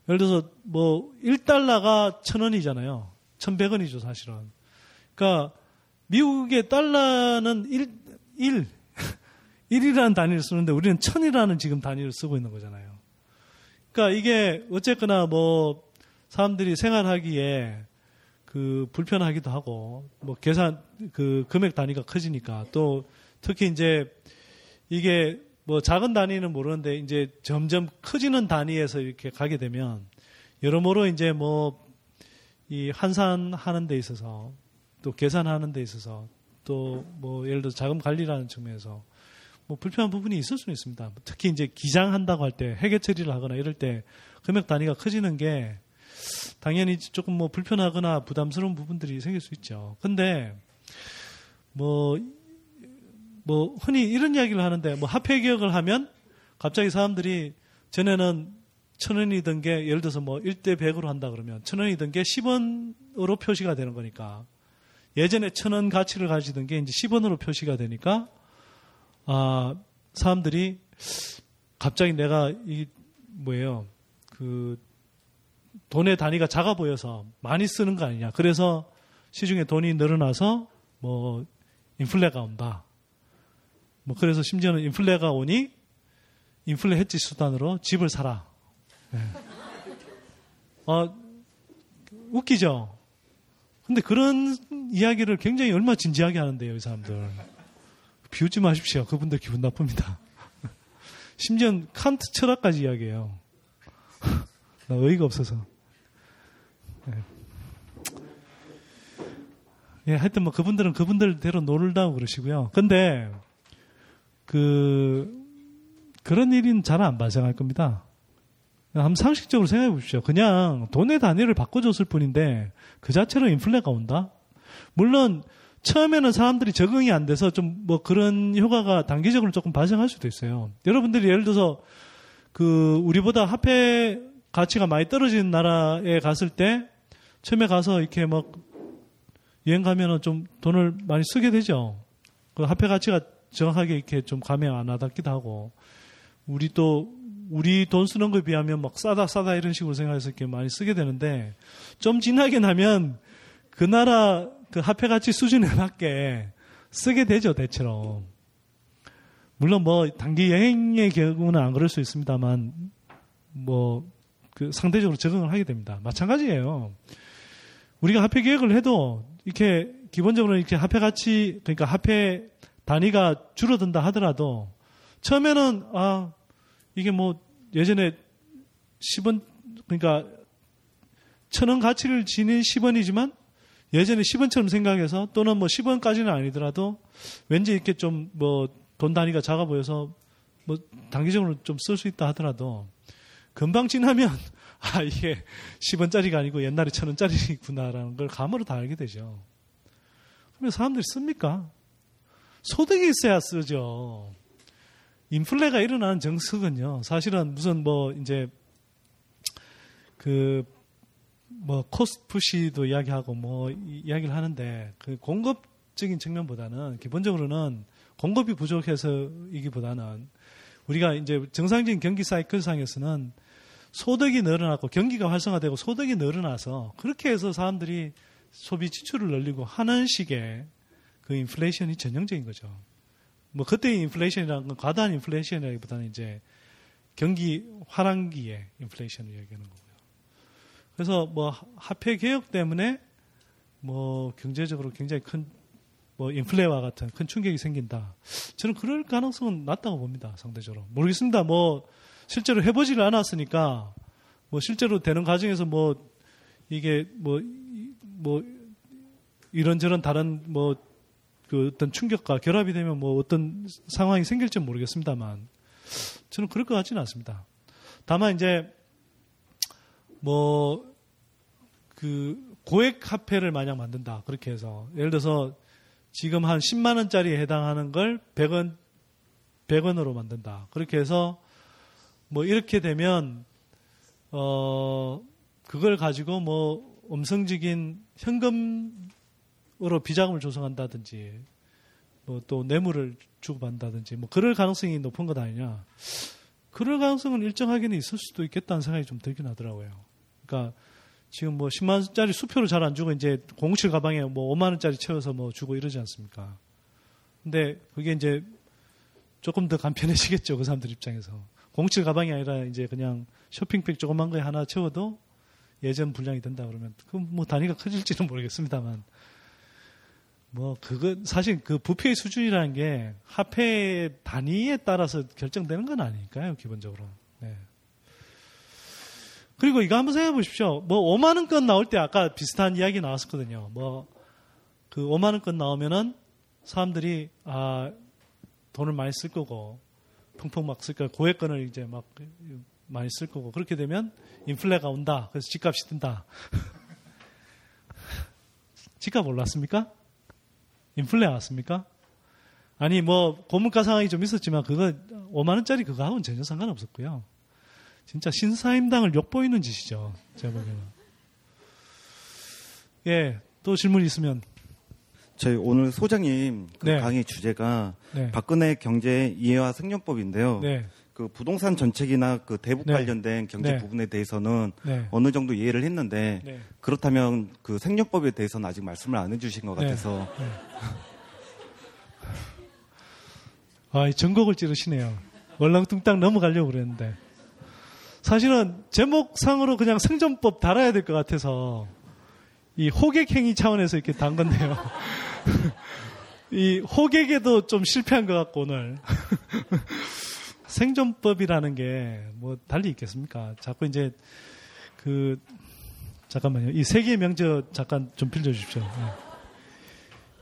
예를 들어서 뭐 일 달러가 천 원이잖아요. 천백 원이죠, 사실은. 그러니까 미국의 달러는 일, 일. 일이라는 단위를 쓰는데 우리는 천이라는 지금 단위를 쓰고 있는 거잖아요. 그러니까 이게 어쨌거나 뭐 사람들이 생활하기에 그 불편하기도 하고 뭐 계산 그 금액 단위가 커지니까 또 특히 이제 이게 뭐 작은 단위는 모르는데 이제 점점 커지는 단위에서 이렇게 가게 되면 여러모로 이제 뭐 이 환산하는 데 있어서 또 계산하는 데 있어서 또 뭐 예를 들어 자금 관리라는 측면에서 뭐 불편한 부분이 있을 수는 있습니다. 특히 이제 기장한다고 할 때 회계 처리를 하거나 이럴 때 금액 단위가 커지는 게 당연히 조금 뭐 불편하거나 부담스러운 부분들이 생길 수 있죠. 근데 뭐 뭐 흔히 이런 이야기를 하는데 뭐 화폐 개혁을 하면 갑자기 사람들이 전에는 천 원이던 게 예를 들어서 뭐 일 대 백으로 한다 그러면 천 원이던 게 십 원으로 표시가 되는 거니까 예전에 천 원 가치를 가지던 게 이제 십 원으로 표시가 되니까 아, 사람들이 갑자기 내가 이 뭐예요? 그 돈의 단위가 작아 보여서 많이 쓰는 거 아니냐. 그래서 시중에 돈이 늘어나서 뭐 인플레가 온다. 뭐 그래서 심지어는 인플레가 오니 인플레 해지 수단으로 집을 사라. 네. 아, 웃기죠. 근데 그런 이야기를 굉장히 얼마나 진지하게 하는데요, 이 사람들. 비웃지 마십시오. 그분들 기분 나쁩니다. 심지어 칸트 철학까지 이야기해요. 나 어이가 없어서. 네. 예, 하여튼 뭐 그분들은 그분들대로 놀다고 그러시고요. 근데 그 그런 일은 잘 안 발생할 겁니다. 한번 상식적으로 생각해 보십시오. 그냥 돈의 단위를 바꿔줬을 뿐인데 그 자체로 인플레가 온다? 물론 처음에는 사람들이 적응이 안 돼서 좀 뭐 그런 효과가 단기적으로 조금 발생할 수도 있어요. 여러분들이 예를 들어서 그 우리보다 화폐 가치가 많이 떨어지는 나라에 갔을 때 처음에 가서 이렇게 막 여행 가면은 좀 돈을 많이 쓰게 되죠. 그 화폐 가치가 정확하게 이렇게 좀 감이 안 와닿기도 하고 우리 또 우리 돈 쓰는 거에 비하면 막 싸다 싸다 이런 식으로 생각해서 이렇게 많이 쓰게 되는데 좀 지나게 나면 그 나라 그 화폐 가치 수준에 맞게 쓰게 되죠, 대체로. 물론 뭐 단기 여행의 경우는 안 그럴 수 있습니다만 뭐 그 상대적으로 적응을 하게 됩니다. 마찬가지예요. 우리가 화폐 계획을 해도 이렇게 기본적으로 이렇게 화폐 가치 그러니까 화폐 단위가 줄어든다 하더라도 처음에는 아 이게 뭐 예전에 십 원 그러니까 천 원 가치를 지닌 십 원이지만 예전에 십 원처럼 생각해서 또는 뭐 십 원까지는 아니더라도 왠지 이렇게 좀 뭐 돈 단위가 작아 보여서 뭐 단기적으로 좀 쓸 수 있다 하더라도 금방 지나면 아 이게 십 원짜리가 아니고 옛날에 천 원짜리구나라는 걸 감으로 다 알게 되죠. 그러면 사람들이 씁니까? 소득이 있어야 쓰죠. 인플레가 일어나는 정석은요. 사실은 무슨 뭐 이제 그 뭐 코스트 푸시도 이야기하고 뭐 이야기를 하는데 그 공급적인 측면보다는 기본적으로는 공급이 부족해서이기보다는 우리가 이제 정상적인 경기 사이클상에서는 소득이 늘어나고 경기가 활성화되고 소득이 늘어나서 그렇게 해서 사람들이 소비 지출을 늘리고 하는 식의 그 인플레이션이 전형적인 거죠. 뭐 그때의 인플레이션이라는 건 과다한 인플레이션이라기보다는 이제 경기 화랑기의 인플레이션을 이야기하는 거고요. 그래서 뭐 화폐 개혁 때문에 뭐 경제적으로 굉장히 큰 뭐 인플레와 같은 큰 충격이 생긴다. 저는 그럴 가능성은 낮다고 봅니다. 상대적으로 모르겠습니다. 뭐 실제로 해보지를 않았으니까 뭐 실제로 되는 과정에서 뭐 이게 뭐 뭐 이런저런 다른 뭐 그 어떤 충격과 결합이 되면 뭐 어떤 상황이 생길지 모르겠습니다만 저는 그럴 것 같지는 않습니다. 다만 이제 뭐 그 고액 화폐를 만약 만든다 그렇게 해서 예를 들어서 지금 한 십만 원짜리에 해당하는 걸 백 원 백 원으로 만든다 그렇게 해서 뭐 이렇게 되면 어 그걸 가지고 뭐 엄성적인 현금 으로 비자금을 조성한다든지 뭐 또 뇌물을 주고받는다든지 뭐 그럴 가능성이 높은 것 아니냐. 그럴 가능성은 일정하게는 있을 수도 있겠다는 생각이 좀 들긴 하더라고요. 그러니까 지금 뭐 십만 원짜리 수표를 잘 안 주고 이제 공실 가방에 뭐 오만 원짜리 채워서 뭐 주고 이러지 않습니까? 근데 그게 이제 조금 더 간편해지겠죠. 그 사람들 입장에서. 공실 가방이 아니라 이제 그냥 쇼핑백 조그만 거에 하나 채워도 예전 분량이 된다 그러면 그 뭐 단위가 커질지는 모르겠습니다만 뭐 그거 사실 그 부패의 수준이라는 게 화폐 단위에 따라서 결정되는 건 아니니까요. 기본적으로. 네. 그리고 이거 한번 생각해 보십시오. 뭐 오만 원권 나올 때 아까 비슷한 이야기 나왔었거든요. 뭐 그 오만 원권 나오면은 사람들이 아 돈을 많이 쓸 거고 펑펑 막 쓸 거고 고액권을 이제 막 많이 쓸 거고 그렇게 되면 인플레가 온다. 그래서 집값이 뜬다. 집값 올랐습니까? 인플레 왔습니까? 아니 뭐 고물가 상황이 좀 있었지만 그거 오만 원짜리 그거하고는 전혀 상관없었고요. 진짜 신사임당을 욕보이는 짓이죠. 제가 보기에는. 예, 또 질문 있으면. 저희 오늘 소장님 그 네. 강의 주제가 네. 박근혜 경제 이해와 승용법인데요. 네. 그 부동산 정책이나 그 대북 네. 관련된 경제 네. 부분에 대해서는 네. 어느 정도 이해를 했는데 네. 그렇다면 그 생략법에 대해서는 아직 말씀을 안 해주신 것 같아서 네. 네. 아, 이 전곡을 찌르시네요. 얼렁뚱땅 넘어가려고 그랬는데 사실은 제목상으로 그냥 생존법 달아야 될 것 같아서 이 호객행위 차원에서 이렇게 단 건데요. 이 호객에도 좀 실패한 것 같고 오늘. 생존법이라는 게 뭐 달리 있겠습니까? 자꾸 이제 그 잠깐만요. 이 세 개의 명저 잠깐 좀 빌려주십시오.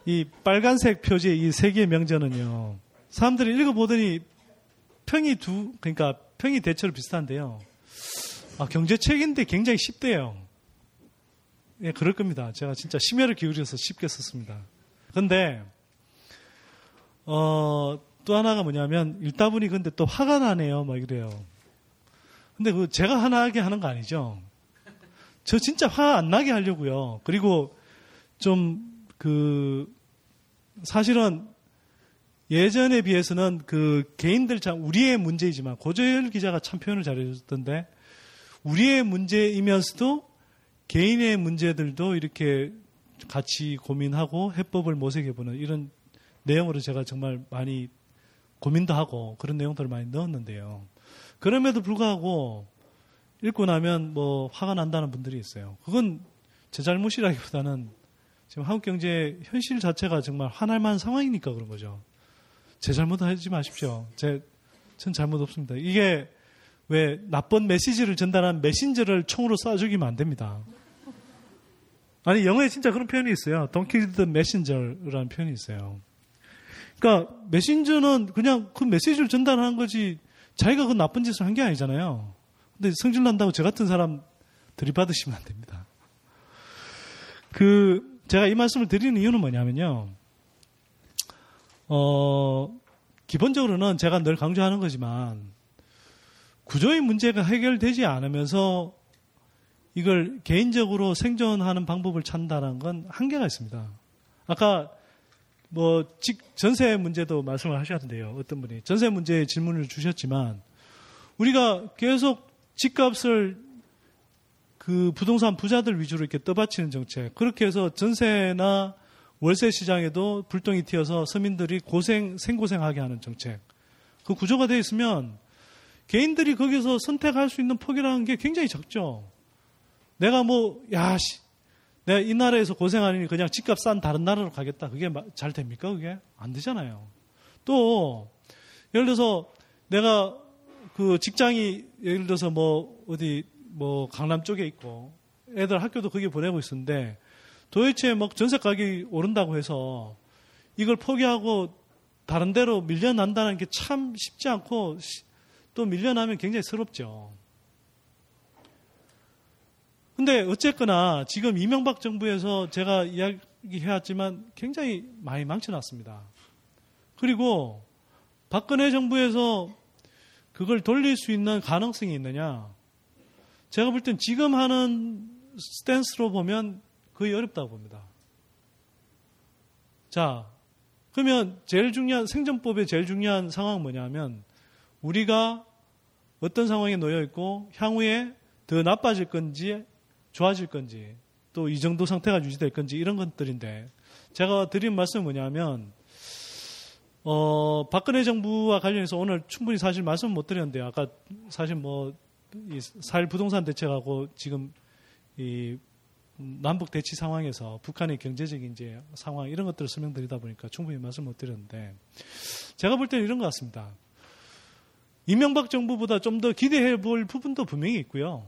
이 빨간색 표지의 이 세 개의 명저는요. 사람들이 읽어보더니 평이 두 그러니까 평이 대체로 비슷한데요. 아 경제책인데 굉장히 쉽대요. 예, 그럴 겁니다. 제가 진짜 심혈을 기울여서 쉽게 썼습니다. 근데 어. 또 하나가 뭐냐면 읽다 보니 근데 또 화가 나네요 막 이래요. 근데 그 제가 화나게 하는 거 아니죠? 저 진짜 화 안 나게 하려고요. 그리고 좀 그 사실은 예전에 비해서는 그 개인들 참 우리의 문제이지만 고재열 기자가 참 표현을 잘해줬던데 우리의 문제이면서도 개인의 문제들도 이렇게 같이 고민하고 해법을 모색해보는 이런 내용으로 제가 정말 많이 고민도 하고 그런 내용들을 많이 넣었는데요. 그럼에도 불구하고 읽고 나면 뭐 화가 난다는 분들이 있어요. 그건 제 잘못이라기보다는 지금 한국 경제 현실 자체가 정말 화날 만한 상황이니까 그런 거죠. 제 잘못은 하지 마십시오. 제, 전 잘못 없습니다. 이게 왜 나쁜 메시지를 전달한 메신저를 총으로 쏴 죽이면 안 됩니다. 아니 영어에 진짜 그런 표현이 있어요. Don't kill the messenger라는 표현이 있어요. 그러니까 메신저는 그냥 그 메시지를 전달하는 거지 자기가 그 나쁜 짓을 한 게 아니잖아요. 근데 성질난다고 저 같은 사람 들이받으시면 안 됩니다. 그 제가 이 말씀을 드리는 이유는 뭐냐면요. 어 기본적으로는 제가 늘 강조하는 거지만 구조의 문제가 해결되지 않으면서 이걸 개인적으로 생존하는 방법을 찾는다는 건 한계가 있습니다. 아까 뭐, 즉, 전세 문제도 말씀을 하셨는데요. 어떤 분이. 전세 문제에 질문을 주셨지만, 우리가 계속 집값을 그 부동산 부자들 위주로 이렇게 떠받치는 정책. 그렇게 해서 전세나 월세 시장에도 불똥이 튀어서 서민들이 고생, 생고생하게 하는 정책. 그 구조가 되어 있으면 개인들이 거기서 선택할 수 있는 폭이라는 게 굉장히 작죠. 내가 뭐, 야, 씨. 내가 이 나라에서 고생하니 그냥 집값 싼 다른 나라로 가겠다. 그게 잘 됩니까? 그게? 안 되잖아요. 또, 예를 들어서 내가 그 직장이 예를 들어서 뭐 어디 뭐 강남 쪽에 있고 애들 학교도 거기 보내고 있었는데 도대체 막 전세 가격이 오른다고 해서 이걸 포기하고 다른 데로 밀려난다는 게 참 쉽지 않고 또 밀려나면 굉장히 서럽죠. 근데 어쨌거나 지금 이명박 정부에서 제가 이야기해왔지만 굉장히 많이 망쳐놨습니다. 그리고 박근혜 정부에서 그걸 돌릴 수 있는 가능성이 있느냐. 제가 볼 땐 지금 하는 스탠스로 보면 거의 어렵다고 봅니다. 자, 그러면 제일 중요한 생존법의 제일 중요한 상황은 뭐냐면 우리가 어떤 상황에 놓여 있고 향후에 더 나빠질 건지 좋아질 건지 또 이 정도 상태가 유지될 건지 이런 것들인데 제가 드린 말씀은 뭐냐면 어, 박근혜 정부와 관련해서 오늘 충분히 사실 말씀 못 드렸는데 아까 사실 뭐 이 사일 부동산 대책하고 지금 이 남북 대치 상황에서 북한의 경제적인 이제 상황 이런 것들을 설명드리다 보니까 충분히 말씀 못 드렸는데 제가 볼 때는 이런 것 같습니다. 이명박 정부보다 좀 더 기대해 볼 부분도 분명히 있고요.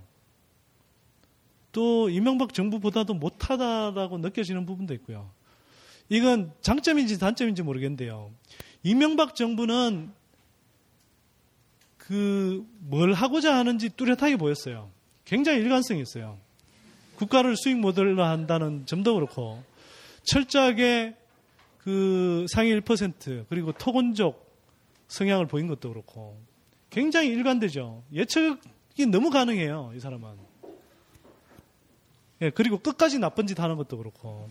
또 이명박 정부보다도 못하다라고 느껴지는 부분도 있고요. 이건 장점인지 단점인지 모르겠는데요. 이명박 정부는 그 뭘 하고자 하는지 뚜렷하게 보였어요. 굉장히 일관성이 있어요. 국가를 수익 모델로 한다는 점도 그렇고 철저하게 그 상위 일 퍼센트 그리고 토건적 성향을 보인 것도 그렇고 굉장히 일관되죠. 예측이 너무 가능해요. 이 사람은. 예, 그리고 끝까지 나쁜 짓 하는 것도 그렇고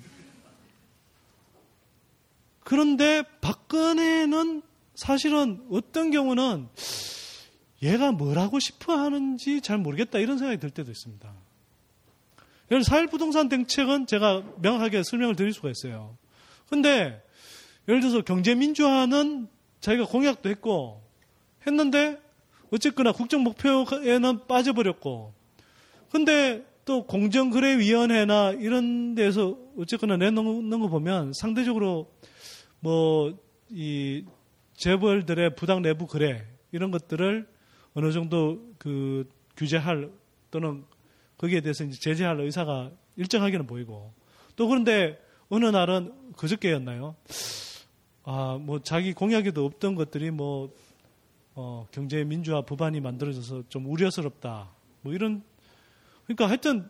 그런데 박근혜는 사실은 어떤 경우는 얘가 뭘 하고 싶어 하는지 잘 모르겠다 이런 생각이 들 때도 있습니다. 예를 들어 사일 부동산 대책은 제가 명확하게 설명을 드릴 수가 있어요. 그런데 예를 들어서 경제민주화는 자기가 공약도 했고 했는데 어쨌거나 국정목표에는 빠져버렸고 근데 또 공정거래위원회나 이런 데서 어쨌거나 내놓는 거 보면 상대적으로 뭐 이 재벌들의 부당 내부 거래 이런 것들을 어느 정도 그 규제할 또는 거기에 대해서 이제 제재할 의사가 일정하게는 보이고 또 그런데 어느 날은 그저께였나요? 아, 뭐 자기 공약에도 없던 것들이 뭐 어, 경제 민주화 법안이 만들어져서 좀 우려스럽다 뭐 이런. 그러니까 하여튼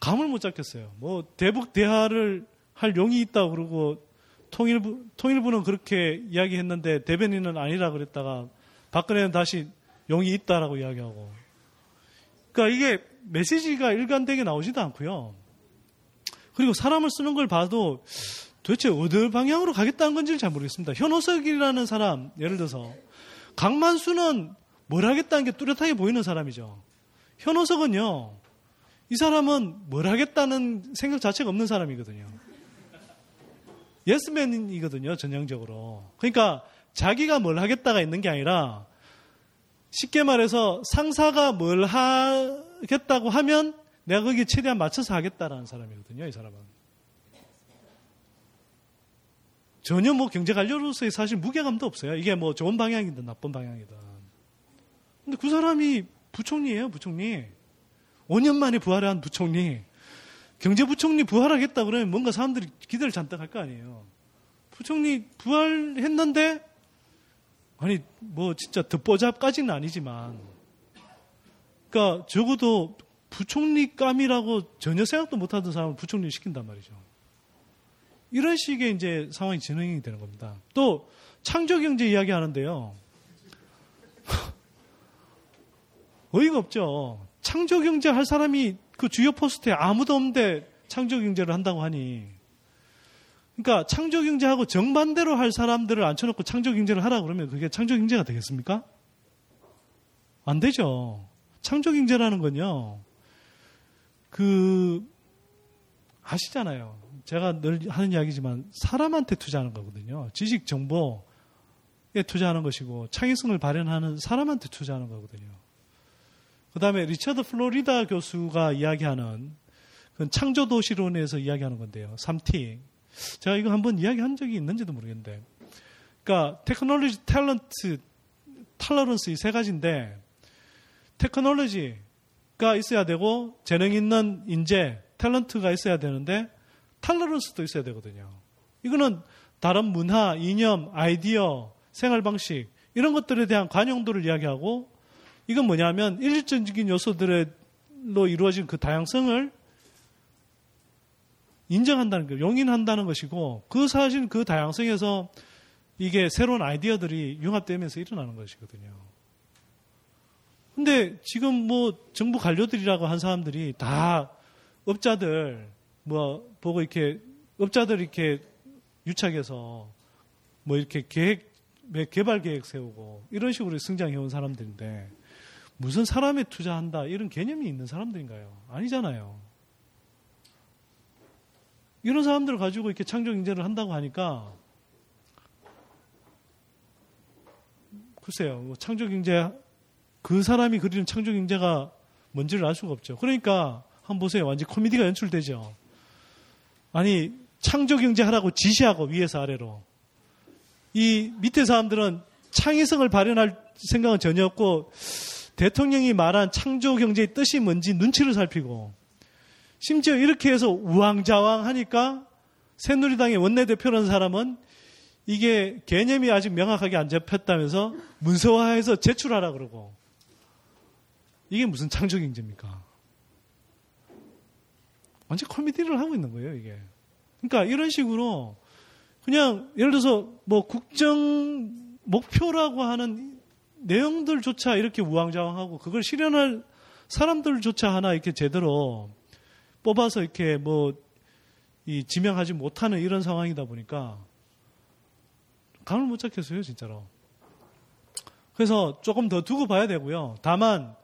감을 못 잡겠어요. 뭐 대북 대화를 할 용이 있다고 그러고 통일부, 통일부는 그렇게 이야기했는데 대변인은 아니라 그랬다가 박근혜는 다시 용이 있다라고 이야기하고. 그러니까 이게 메시지가 일관되게 나오지도 않고요. 그리고 사람을 쓰는 걸 봐도 도대체 어느 방향으로 가겠다는 건지를 잘 모르겠습니다. 현호석이라는 사람, 예를 들어서 강만수는 뭘 하겠다는 게 뚜렷하게 보이는 사람이죠. 현호석은요, 이 사람은 뭘 하겠다는 생각 자체가 없는 사람이거든요. 예스맨이거든요, 전형적으로. 그러니까 자기가 뭘 하겠다가 있는 게 아니라 쉽게 말해서 상사가 뭘 하겠다고 하면 내가 거기에 최대한 맞춰서 하겠다라는 사람이거든요, 이 사람은. 전혀 뭐 경제 관료로서의 사실 무게감도 없어요. 이게 뭐 좋은 방향이든 나쁜 방향이든. 근데 그 사람이 부총리예요, 부총리. 오 년 만에 부활한 부총리. 경제부총리 부활하겠다 그러면 뭔가 사람들이 기대를 잔뜩 할 거 아니에요. 부총리 부활했는데 아니 뭐 진짜 득보잡까지는 아니지만 그러니까 적어도 부총리감이라고 전혀 생각도 못하던 사람을 부총리 시킨단 말이죠. 이런 식의 이제 상황이 진행이 되는 겁니다. 또 창조경제 이야기 하는데요. 어이가 없죠. 창조경제 할 사람이 그 주요 포스트에 아무도 없는데 창조경제를 한다고 하니. 그러니까 창조경제하고 정반대로 할 사람들을 앉혀놓고 창조경제를 하라 그러면 그게 창조경제가 되겠습니까? 안 되죠. 창조경제라는 건요. 그 아시잖아요. 제가 늘 하는 이야기지만 사람한테 투자하는 거거든요. 지식, 정보에 투자하는 것이고 창의성을 발현하는 사람한테 투자하는 거거든요. 그 다음에 리처드 플로리다 교수가 이야기하는 그건 창조도시론에서 이야기하는 건데요. 쓰리 티. 제가 이거 한번 이야기한 적이 있는지도 모르겠는데. 그러니까 테크놀로지, 탤런트, 톨러런스 이 세 가지인데 테크놀로지가 있어야 되고 재능 있는 인재, 탤런트가 있어야 되는데 톨러런스도 있어야 되거든요. 이거는 다른 문화, 이념, 아이디어, 생활 방식 이런 것들에 대한 관용도를 이야기하고 이건 뭐냐면 일시적인 요소들로 이루어진 그 다양성을 인정한다는 것, 용인한다는 것이고 그 사실 그 다양성에서 이게 새로운 아이디어들이 융합되면서 일어나는 것이거든요. 근데 지금 뭐 정부 관료들이라고 한 사람들이 다 업자들 뭐 보고 이렇게 업자들 이렇게 유착해서 뭐 이렇게 계획, 개발 계획 세우고 이런 식으로 성장해온 사람들인데 무슨 사람에 투자한다 이런 개념이 있는 사람들인가요? 아니잖아요. 이런 사람들을 가지고 이렇게 창조경제를 한다고 하니까 글쎄요. 창조경제 그 사람이 그리는 창조경제가 뭔지를 알 수가 없죠. 그러니까 한번 보세요. 완전 코미디가 연출되죠. 아니 창조경제 하라고 지시하고 위에서 아래로 이 밑에 사람들은 창의성을 발현할 생각은 전혀 없고 대통령이 말한 창조경제의 뜻이 뭔지 눈치를 살피고 심지어 이렇게 해서 우왕좌왕 하니까 새누리당의 원내대표라는 사람은 이게 개념이 아직 명확하게 안 잡혔다면서 문서화해서 제출하라 그러고 이게 무슨 창조경제입니까? 완전 코미디를 하고 있는 거예요, 이게. 그러니까 이런 식으로 그냥 예를 들어서 뭐 국정 목표라고 하는 내용들조차 이렇게 우왕좌왕하고 그걸 실현할 사람들조차 하나 이렇게 제대로 뽑아서 이렇게 뭐 이 지명하지 못하는 이런 상황이다 보니까 감을 못 잡겠어요, 진짜로. 그래서 조금 더 두고 봐야 되고요. 다만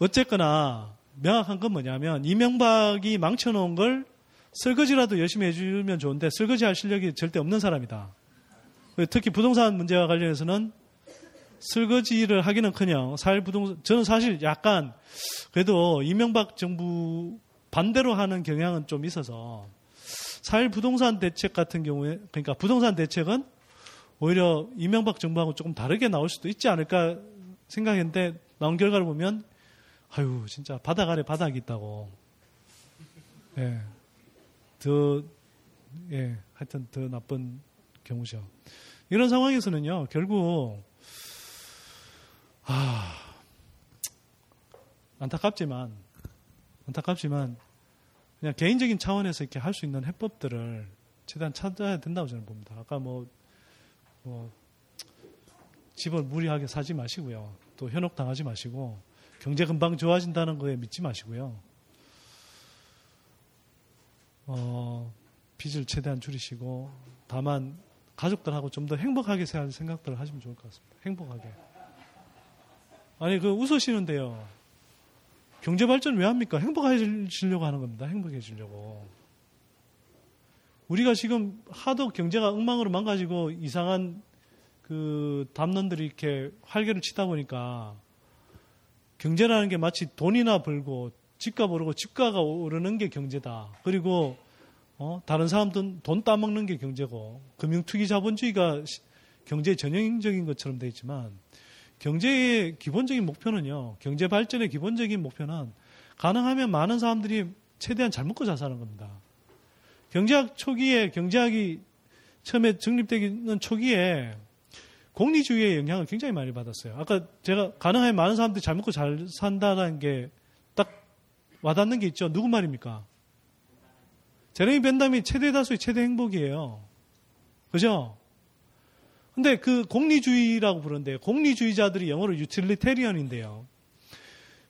어쨌거나 명확한 건 뭐냐면 이명박이 망쳐놓은 걸 설거지라도 열심히 해주면 좋은데 설거지할 실력이 절대 없는 사람이다. 특히 부동산 문제와 관련해서는 설거지를 하기는커녕 사회부동산 저는 사실 약간 그래도 이명박 정부 반대로 하는 경향은 좀 있어서 사회부동산 대책 같은 경우에 그러니까 부동산 대책은 오히려 이명박 정부하고 조금 다르게 나올 수도 있지 않을까 생각했는데 나온 결과를 보면 아유 진짜 바닥 아래 바닥이 있다고. 예. 더, 예, 하여튼 더 나쁜 경우죠. 이런 상황에서는요, 결국, 아, 안타깝지만, 안타깝지만, 그냥 개인적인 차원에서 이렇게 할 수 있는 해법들을 최대한 찾아야 된다고 저는 봅니다. 아까 뭐, 뭐, 집을 무리하게 사지 마시고요. 또 현혹 당하지 마시고, 경제 금방 좋아진다는 거에 믿지 마시고요. 어, 빚을 최대한 줄이시고 다만 가족들하고 좀 더 행복하게 살 생각들을 하시면 좋을 것 같습니다. 행복하게. 아니 그 웃으시는데요. 경제 발전 왜 합니까? 행복해지려고 하는 겁니다. 행복해지려고. 우리가 지금 하도 경제가 엉망으로 망가지고 이상한 그 담론들이 이렇게 활개를 치다 보니까 경제라는 게 마치 돈이나 벌고 집값 오르고 집가가 오르는 게 경제다. 그리고 어, 다른 사람들은 돈 따먹는 게 경제고 금융투기자본주의가 경제의 전형적인 것처럼 되어 있지만 경제의 기본적인 목표는요. 경제 발전의 기본적인 목표는 가능하면 많은 사람들이 최대한 잘 먹고 잘 사는 겁니다. 경제학 초기에 경제학이 처음에 정립되기는 초기에 공리주의의 영향을 굉장히 많이 받았어요. 아까 제가 가능하면 많은 사람들이 잘 먹고 잘 산다는 게 와닿는 게 있죠. 누구 말입니까? 제레미 벤담이 최대다수의 최대 행복이에요. 그죠? 근데 그 공리주의라고 부르는데 공리주의자들이 영어로 유틸리테리언인데요.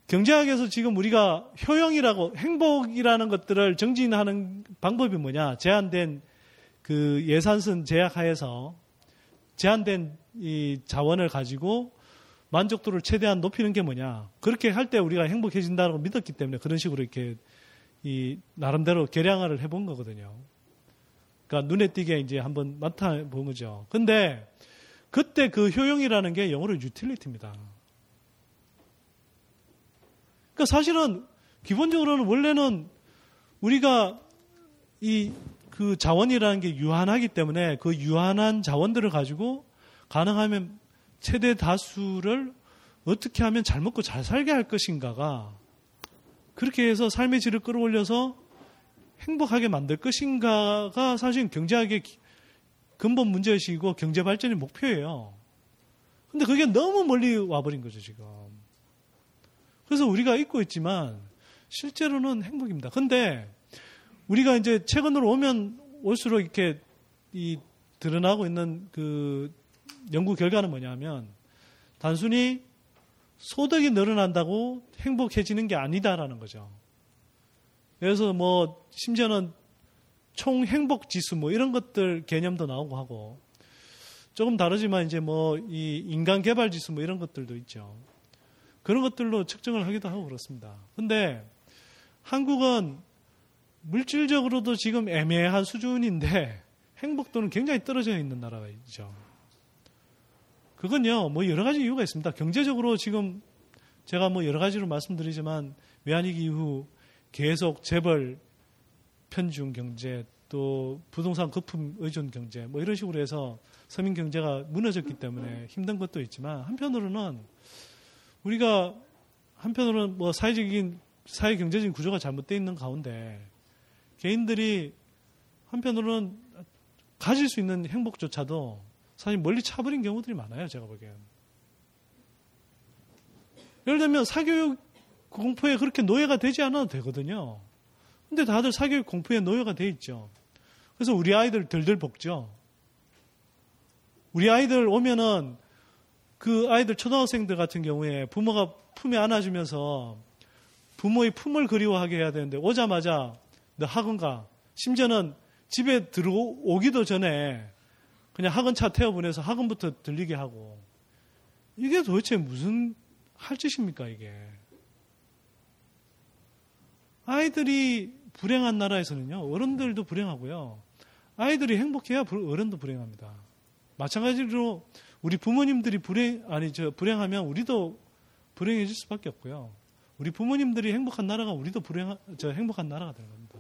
경제학에서 지금 우리가 효용이라고 행복이라는 것들을 정진하는 방법이 뭐냐? 제한된 그 예산선 제약하에서 제한된 이 자원을 가지고 만족도를 최대한 높이는 게 뭐냐. 그렇게 할 때 우리가 행복해진다고 믿었기 때문에 그런 식으로 이렇게 이 나름대로 계량화를 해본 거거든요. 그러니까 눈에 띄게 이제 한번 나타본 거죠. 근데 그때 그 효용이라는 게 영어로 유틸리티입니다. 그러니까 사실은 기본적으로는 원래는 우리가 이 그 자원이라는 게 유한하기 때문에 그 유한한 자원들을 가지고 가능하면 최대 다수를 어떻게 하면 잘 먹고 잘 살게 할 것인가가 그렇게 해서 삶의 질을 끌어올려서 행복하게 만들 것인가가 사실 경제학의 근본 문제의식이고 경제 발전의 목표예요. 근데 그게 너무 멀리 와버린 거죠, 지금. 그래서 우리가 잊고 있지만 실제로는 행복입니다. 근데 우리가 이제 최근으로 오면 올수록 이렇게 이 드러나고 있는 그 연구 결과는 뭐냐면 단순히 소득이 늘어난다고 행복해지는 게 아니다라는 거죠. 그래서 뭐 심지어는 총행복지수 뭐 이런 것들 개념도 나오고 하고 조금 다르지만 이제 뭐 이 인간개발지수 뭐 이런 것들도 있죠. 그런 것들로 측정을 하기도 하고 그렇습니다. 근데 한국은 물질적으로도 지금 애매한 수준인데 행복도는 굉장히 떨어져 있는 나라죠. 그건요, 뭐 여러 가지 이유가 있습니다. 경제적으로 지금 제가 뭐 여러 가지로 말씀드리지만 외환위기 이후 계속 재벌 편중 경제 또 부동산 거품 의존 경제 뭐 이런 식으로 해서 서민 경제가 무너졌기 때문에 힘든 것도 있지만 한편으로는 우리가 한편으로는 뭐 사회적인 사회 경제적인 구조가 잘못되어 있는 가운데 개인들이 한편으로는 가질 수 있는 행복조차도 사실 멀리 차버린 경우들이 많아요. 제가 보기엔. 예를 들면 사교육 공포에 그렇게 노예가 되지 않아도 되거든요. 근데 다들 사교육 공포에 노예가 돼 있죠. 그래서 우리 아이들 덜덜 볶죠. 우리 아이들 오면은 그 아이들 초등학생들 같은 경우에 부모가 품에 안아주면서 부모의 품을 그리워하게 해야 되는데 오자마자 너 학원 가. 심지어는 집에 들어오기도 전에 그냥 학원차 태워보내서 학원부터 들리게 하고 이게 도대체 무슨 할 짓입니까 이게. 아이들이 불행한 나라에서는요. 어른들도 불행하고요. 아이들이 행복해야 어른도 불행합니다. 마찬가지로 우리 부모님들이 불행, 아니, 저 불행하면 우리도 불행해질 수밖에 없고요. 우리 부모님들이 행복한 나라가 우리도 불행, 저 행복한 나라가 되는 겁니다.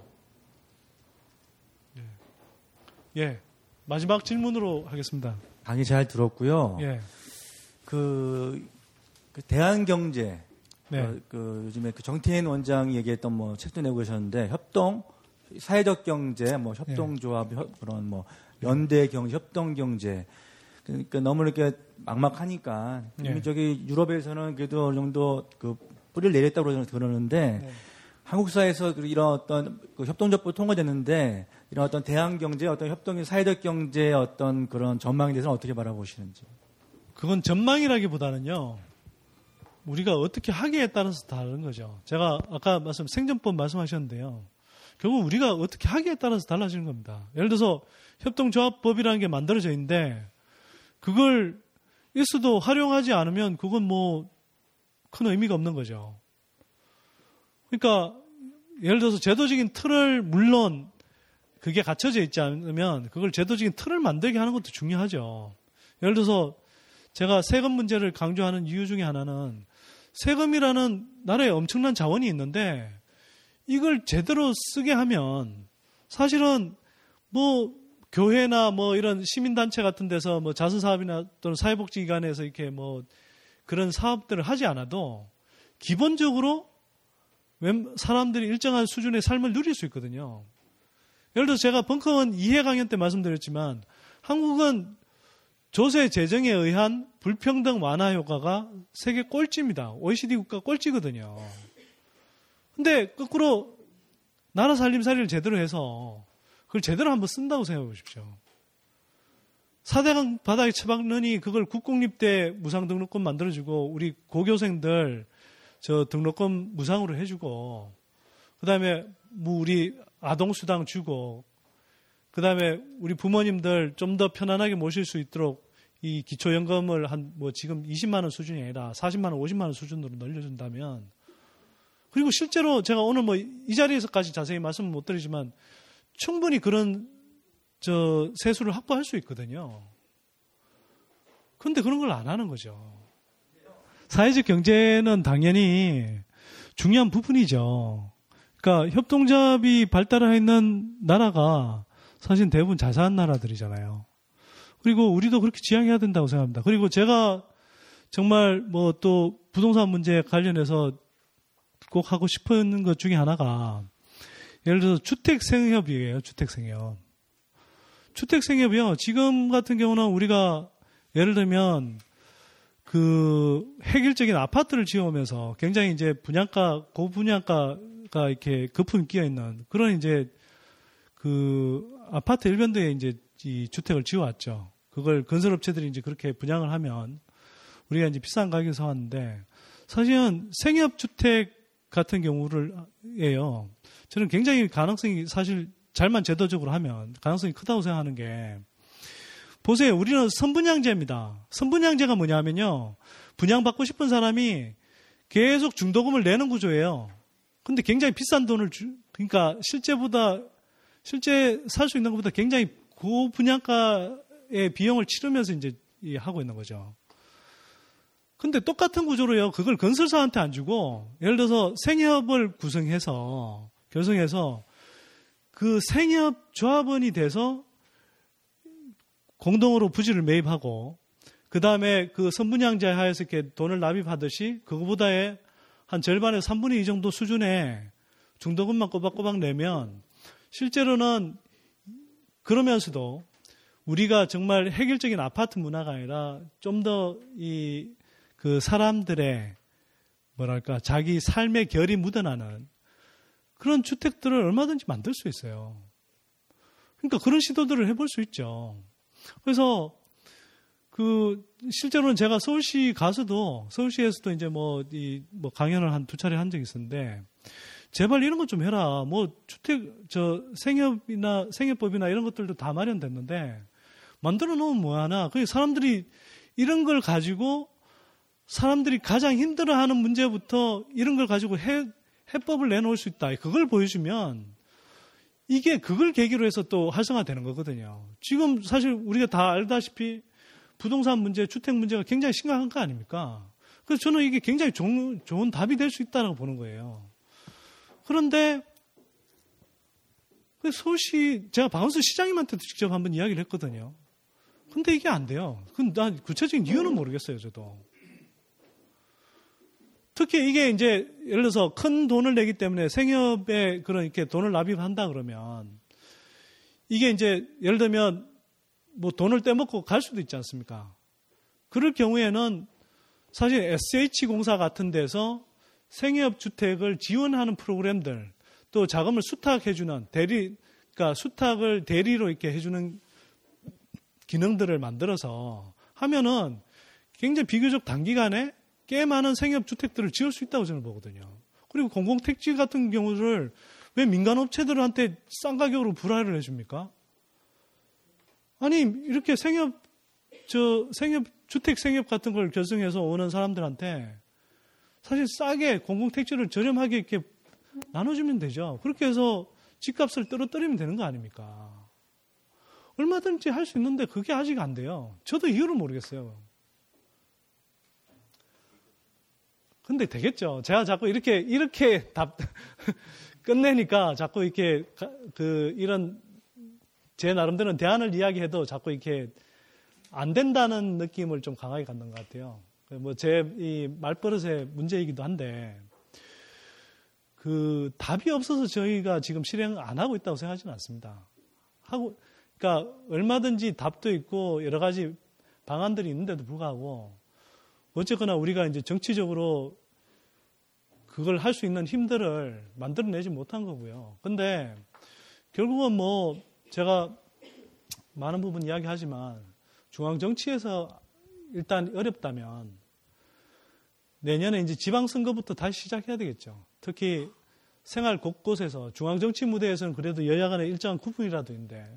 예. 예. 마지막 질문으로 하겠습니다. 강의 잘 들었고요. 예. 그, 그 대한 경제. 네. 어, 그 요즘에 그 정태인 원장이 얘기했던 뭐 책도 내고 계셨는데 협동, 사회적 경제, 뭐 협동조합, 네. 협, 그런 뭐 연대 경제, 협동 경제. 그러니까 너무 이렇게 막막하니까. 네. 저기 유럽에서는 그래도 어느 정도 그 뿌리를 내렸다고 그러는데 네. 한국 사회에서 이런 어떤 그 협동조합도 통과됐는데 이런 어떤 대안 경제, 어떤 협동, 사회적 경제의 어떤 그런 전망에 대해서는 어떻게 바라보시는지. 그건 전망이라기보다는요. 우리가 어떻게 하기에 따라서 다른 거죠. 제가 아까 말씀 생존법 말씀하셨는데요. 결국 우리가 어떻게 하기에 따라서 달라지는 겁니다. 예를 들어서 협동조합법이라는 게 만들어져 있는데 그걸 일수도 활용하지 않으면 그건 뭐 큰 의미가 없는 거죠. 그러니까 예를 들어서 제도적인 틀을 물론 그게 갖춰져 있지 않으면 그걸 제도적인 틀을 만들게 하는 것도 중요하죠. 예를 들어서 제가 세금 문제를 강조하는 이유 중에 하나는 세금이라는 나라에 엄청난 자원이 있는데 이걸 제대로 쓰게 하면 사실은 뭐 교회나 뭐 이런 시민단체 같은 데서 뭐 자선사업이나 또는 사회복지기관에서 이렇게 뭐 그런 사업들을 하지 않아도 기본적으로 사람들이 일정한 수준의 삶을 누릴 수 있거든요. 예를 들어 제가 벙커원 이 회 강연 때 말씀드렸지만 한국은 조세 재정에 의한 불평등 완화 효과가 세계 꼴찌입니다. 오이시디 국가 꼴찌거든요. 근데 거꾸로 나라 살림살이를 제대로 해서 그걸 제대로 한번 쓴다고 생각해 보십시오. 사대강 바닥에 처박느니 그걸 국공립대 무상 등록금 만들어주고 우리 고교생들 저 등록금 무상으로 해주고 그 다음에 뭐 우리 아동수당 주고 그 다음에 우리 부모님들 좀 더 편안하게 모실 수 있도록 이 기초연금을 한 뭐 지금 이십만 원 수준이 아니라 사십만 원, 오십만 원 수준으로 늘려준다면 그리고 실제로 제가 오늘 뭐 이 자리에서까지 자세히 말씀은 못 드리지만 충분히 그런 저 세수를 확보할 수 있거든요. 그런데 그런 걸 안 하는 거죠. 사회적 경제는 당연히 중요한 부분이죠. 그러니까 협동조합이 발달해 있는 나라가 사실 대부분 자사한 나라들이잖아요. 그리고 우리도 그렇게 지향해야 된다고 생각합니다. 그리고 제가 정말 뭐 또 부동산 문제 관련해서 꼭 하고 싶은 것 중에 하나가 예를 들어서 주택생협이에요. 주택생협. 주택생협이요. 지금 같은 경우는 우리가 예를 들면 그 획일적인 아파트를 지어오면서 굉장히 이제 분양가, 고분양가가 이렇게 거품이 끼어있는 그런 이제 그 아파트 일변도에 이제 이 주택을 지어왔죠. 그걸 건설업체들이 이제 그렇게 분양을 하면 우리가 이제 비싼 가격에 사왔는데 사실은 생협주택 같은 경우를예요. 저는 굉장히 가능성이 사실 잘만 제도적으로 하면 가능성이 크다고 생각하는 게, 보세요. 우리는 선분양제입니다. 선분양제가 뭐냐면요, 분양받고 싶은 사람이 계속 중도금을 내는 구조예요. 근데 굉장히 비싼 돈을 주, 그러니까 실제보다, 실제 살 수 있는 것보다 굉장히 고분양가의 비용을 치르면서 이제 하고 있는 거죠. 근데 똑같은 구조로요, 그걸 건설사한테 안 주고, 예를 들어서 생협을 구성해서, 결성해서 그 생협 조합원이 돼서 공동으로 부지를 매입하고, 그 다음에 그 선분양제 하에서 이렇게 돈을 납입하듯이 그거보다의 한 절반에 삼분의 이 정도 수준의 중도금만 꼬박꼬박 내면, 실제로는 그러면서도 우리가 정말 획일적인 아파트 문화가 아니라 좀 더 이 그 사람들의 뭐랄까 자기 삶의 결이 묻어나는 그런 주택들을 얼마든지 만들 수 있어요. 그러니까 그런 시도들을 해볼 수 있죠. 그래서 그 실제로는 제가 서울시 가서도, 서울시에서도 이제 뭐 이 뭐 강연을 한 두 차례 한 적이 있었는데, 제발 이런 것 좀 해라. 뭐, 주택, 저, 생협이나, 생협법이나 이런 것들도 다 마련됐는데, 만들어 놓으면 뭐하나. 그 사람들이, 이런 걸 가지고, 사람들이 가장 힘들어 하는 문제부터 이런 걸 가지고 해, 해법을 내놓을 수 있다. 그걸 보여주면, 이게 그걸 계기로 해서 또 활성화되는 거거든요. 지금 사실 우리가 다 알다시피 부동산 문제, 주택 문제가 굉장히 심각한 거 아닙니까? 그래서 저는 이게 굉장히 좋은, 좋은 답이 될 수 있다라고 보는 거예요. 그런데 서울시, 제가 박원순 시장님한테도 직접 한번 이야기를 했거든요. 근데 이게 안 돼요. 난 구체적인 이유는 모르겠어요, 저도. 특히 이게 이제 예를 들어서 큰 돈을 내기 때문에 생협에 그런 이렇게 돈을 납입한다 그러면, 이게 이제 예를 들면 뭐 돈을 떼먹고 갈 수도 있지 않습니까? 그럴 경우에는 사실 에스에이치 공사 같은 데서 생협주택을 지원하는 프로그램들, 또 자금을 수탁해주는 대리, 그러니까 수탁을 대리로 이렇게 해주는 기능들을 만들어서 하면은 굉장히 비교적 단기간에 꽤 많은 생협주택들을 지을 수 있다고 저는 보거든요. 그리고 공공택지 같은 경우를 왜 민간업체들한테 싼 가격으로 불화를 해줍니까? 아니, 이렇게 생협, 저, 생협, 주택 생협 같은 걸 결성해서 오는 사람들한테 사실 싸게 공공택지를 저렴하게 이렇게 나눠주면 되죠. 그렇게 해서 집값을 떨어뜨리면 되는 거 아닙니까? 얼마든지 할 수 있는데 그게 아직 안 돼요. 저도 이유를 모르겠어요. 근데 되겠죠. 제가 자꾸 이렇게, 이렇게 답, 끝내니까 자꾸 이렇게, 그, 이런, 제 나름대로는 대안을 이야기해도 자꾸 이렇게 안 된다는 느낌을 좀 강하게 갖는 것 같아요. 뭐 제 이 말버릇의 문제이기도 한데, 그 답이 없어서 저희가 지금 실행 안 하고 있다고 생각하지는 않습니다. 하고, 그러니까 얼마든지 답도 있고 여러 가지 방안들이 있는데도 불구하고 어쨌거나 우리가 이제 정치적으로 그걸 할 수 있는 힘들을 만들어내지 못한 거고요. 근데 결국은 뭐 제가 많은 부분 이야기하지만 중앙 정치에서 일단 어렵다면 내년에 이제 지방선거부터 다시 시작해야 되겠죠. 특히 생활 곳곳에서, 중앙정치 무대에서는 그래도 여야 간의 일정한 구분이라도 있는데,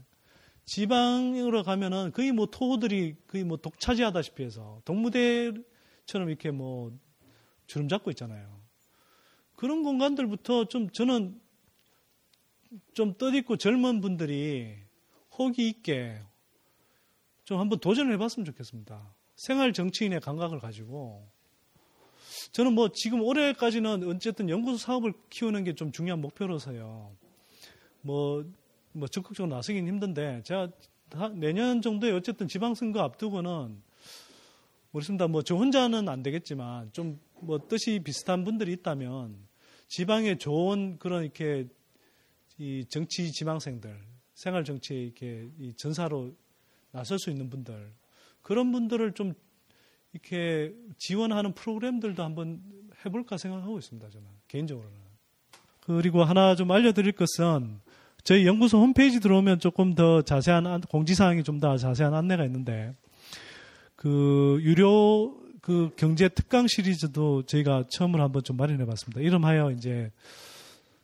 지방으로 가면은 거의 뭐 토호들이 거의 뭐 독차지하다시피 해서 독무대처럼 이렇게 뭐 주름 잡고 있잖아요. 그런 공간들부터 좀 저는 좀 뜻있고 젊은 분들이 호기 있게 좀 한번 도전을 해봤으면 좋겠습니다. 생활 정치인의 감각을 가지고. 저는 뭐 지금 올해까지는 어쨌든 연구소 사업을 키우는 게 좀 중요한 목표로서요. 뭐, 뭐 적극적으로 나서긴 힘든데, 제가 내년 정도에 어쨌든 지방선거 앞두고는 모르겠습니다. 뭐 저 혼자는 안 되겠지만 좀 뭐 뜻이 비슷한 분들이 있다면 지방에 좋은 그런 이렇게 이 정치 지망생들, 생활 정치에 이렇게 이 전사로 나설 수 있는 분들, 그런 분들을 좀 이렇게 지원하는 프로그램들도 한번 해볼까 생각하고 있습니다, 저는 개인적으로는. 그리고 하나 좀 알려드릴 것은, 저희 연구소 홈페이지 들어오면 조금 더 자세한 공지사항이 좀 더 자세한 안내가 있는데, 그 유료 그 경제 특강 시리즈도 저희가 처음으로 한번 좀 마련해봤습니다. 이름하여 이제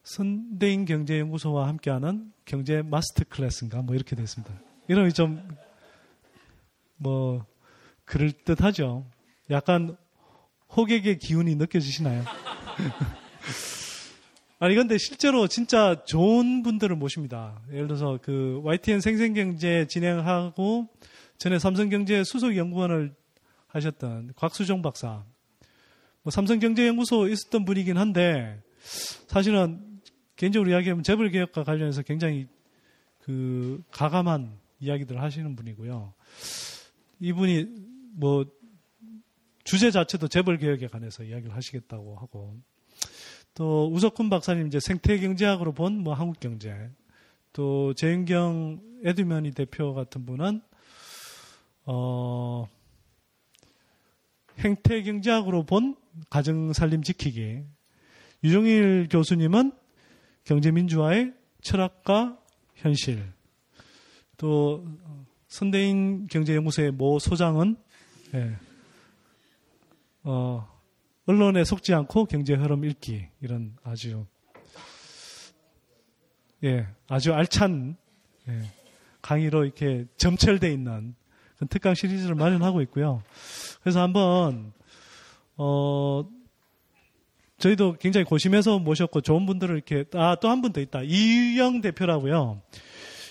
선대인 경제연구소와 함께하는 경제 마스터 클래스인가 뭐 이렇게 됐습니다. 이런 게 좀 뭐 그럴듯하죠. 약간 호객의 기운이 느껴지시나요? 아니 근데 실제로 진짜 좋은 분들을 모십니다. 예를 들어서 그 와이티엔 생생경제 진행하고 전에 삼성경제 수석연구원을 하셨던 곽수종 박사, 뭐 삼성경제연구소 있었던 분이긴 한데 사실은 개인적으로 이야기하면 재벌개혁과 관련해서 굉장히 그 가감한 이야기들을 하시는 분이고요. 이분이 뭐 주제 자체도 재벌개혁에 관해서 이야기를 하시겠다고 하고, 또 우석훈 박사님 이제 생태경제학으로 본 뭐 한국경제, 또 재윤경 에듀머니 대표 같은 분은 어 행태경제학으로 본 가정살림 지키기, 유종일 교수님은 경제민주화의 철학과 현실, 또 선대인 경제연구소의 모 소장은 예, 어, 언론에 속지 않고 경제 흐름 읽기, 이런 아주 예 아주 알찬 예, 강의로 이렇게 점철되어 있는 특강 시리즈를 마련하고 있고요. 그래서 한번 어. 저희도 굉장히 고심해서 모셨고 좋은 분들을 이렇게, 아, 또 한 분 더 있다. 이유영 대표라고요.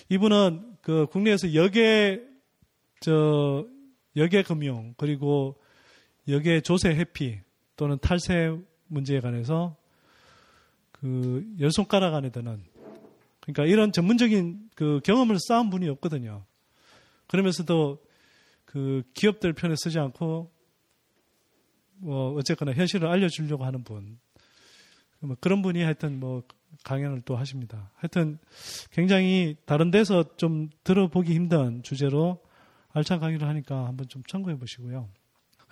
이분은 그 국내에서 여계, 저, 여계금융, 그리고 여계 조세 회피 또는 탈세 문제에 관해서 그 열 손가락 안에 드는, 그러니까 이런 전문적인 그 경험을 쌓은 분이 없거든요. 그러면서도 그 기업들 편에 서지 않고 뭐 어쨌거나 현실을 알려주려고 하는 분, 뭐 그런 분이 하여튼 뭐 강연을 또 하십니다. 하여튼 굉장히 다른 데서 좀 들어보기 힘든 주제로 알찬 강의를 하니까 한번 좀 참고해 보시고요.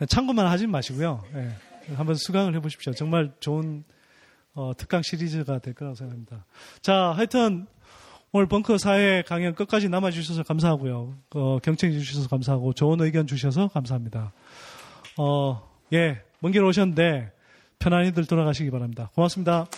참고만 하지 마시고요. 네. 한번 수강을 해 보십시오. 정말 좋은 어, 특강 시리즈가 될 거라고 생각합니다. 자, 하여튼 오늘 벙커 사회 강연 끝까지 남아주셔서 감사하고요. 어, 경청해 주셔서 감사하고 좋은 의견 주셔서 감사합니다. 어. 예, 먼 길 오셨는데 편안히들 돌아가시기 바랍니다. 고맙습니다. 네.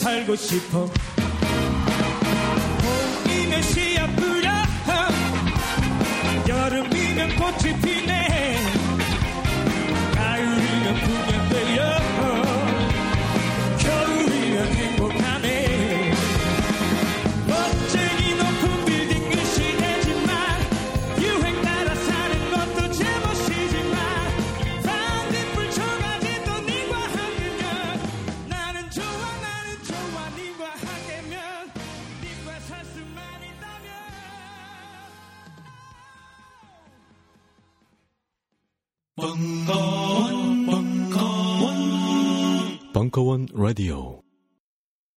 살고 싶어 봄이면 씨앗 뿌려 여름이면 꽃이 피네 가을이면 풍년되어 겨울이면 행복하네 멋쟁이 높은 빌딩 그 시대지만 유행 따라 사는 것도 제멋이지만 반딧불 쳐가지 또 니과 함께면 나는 좋아 벙커원, 벙커원, 벙커원 라디오.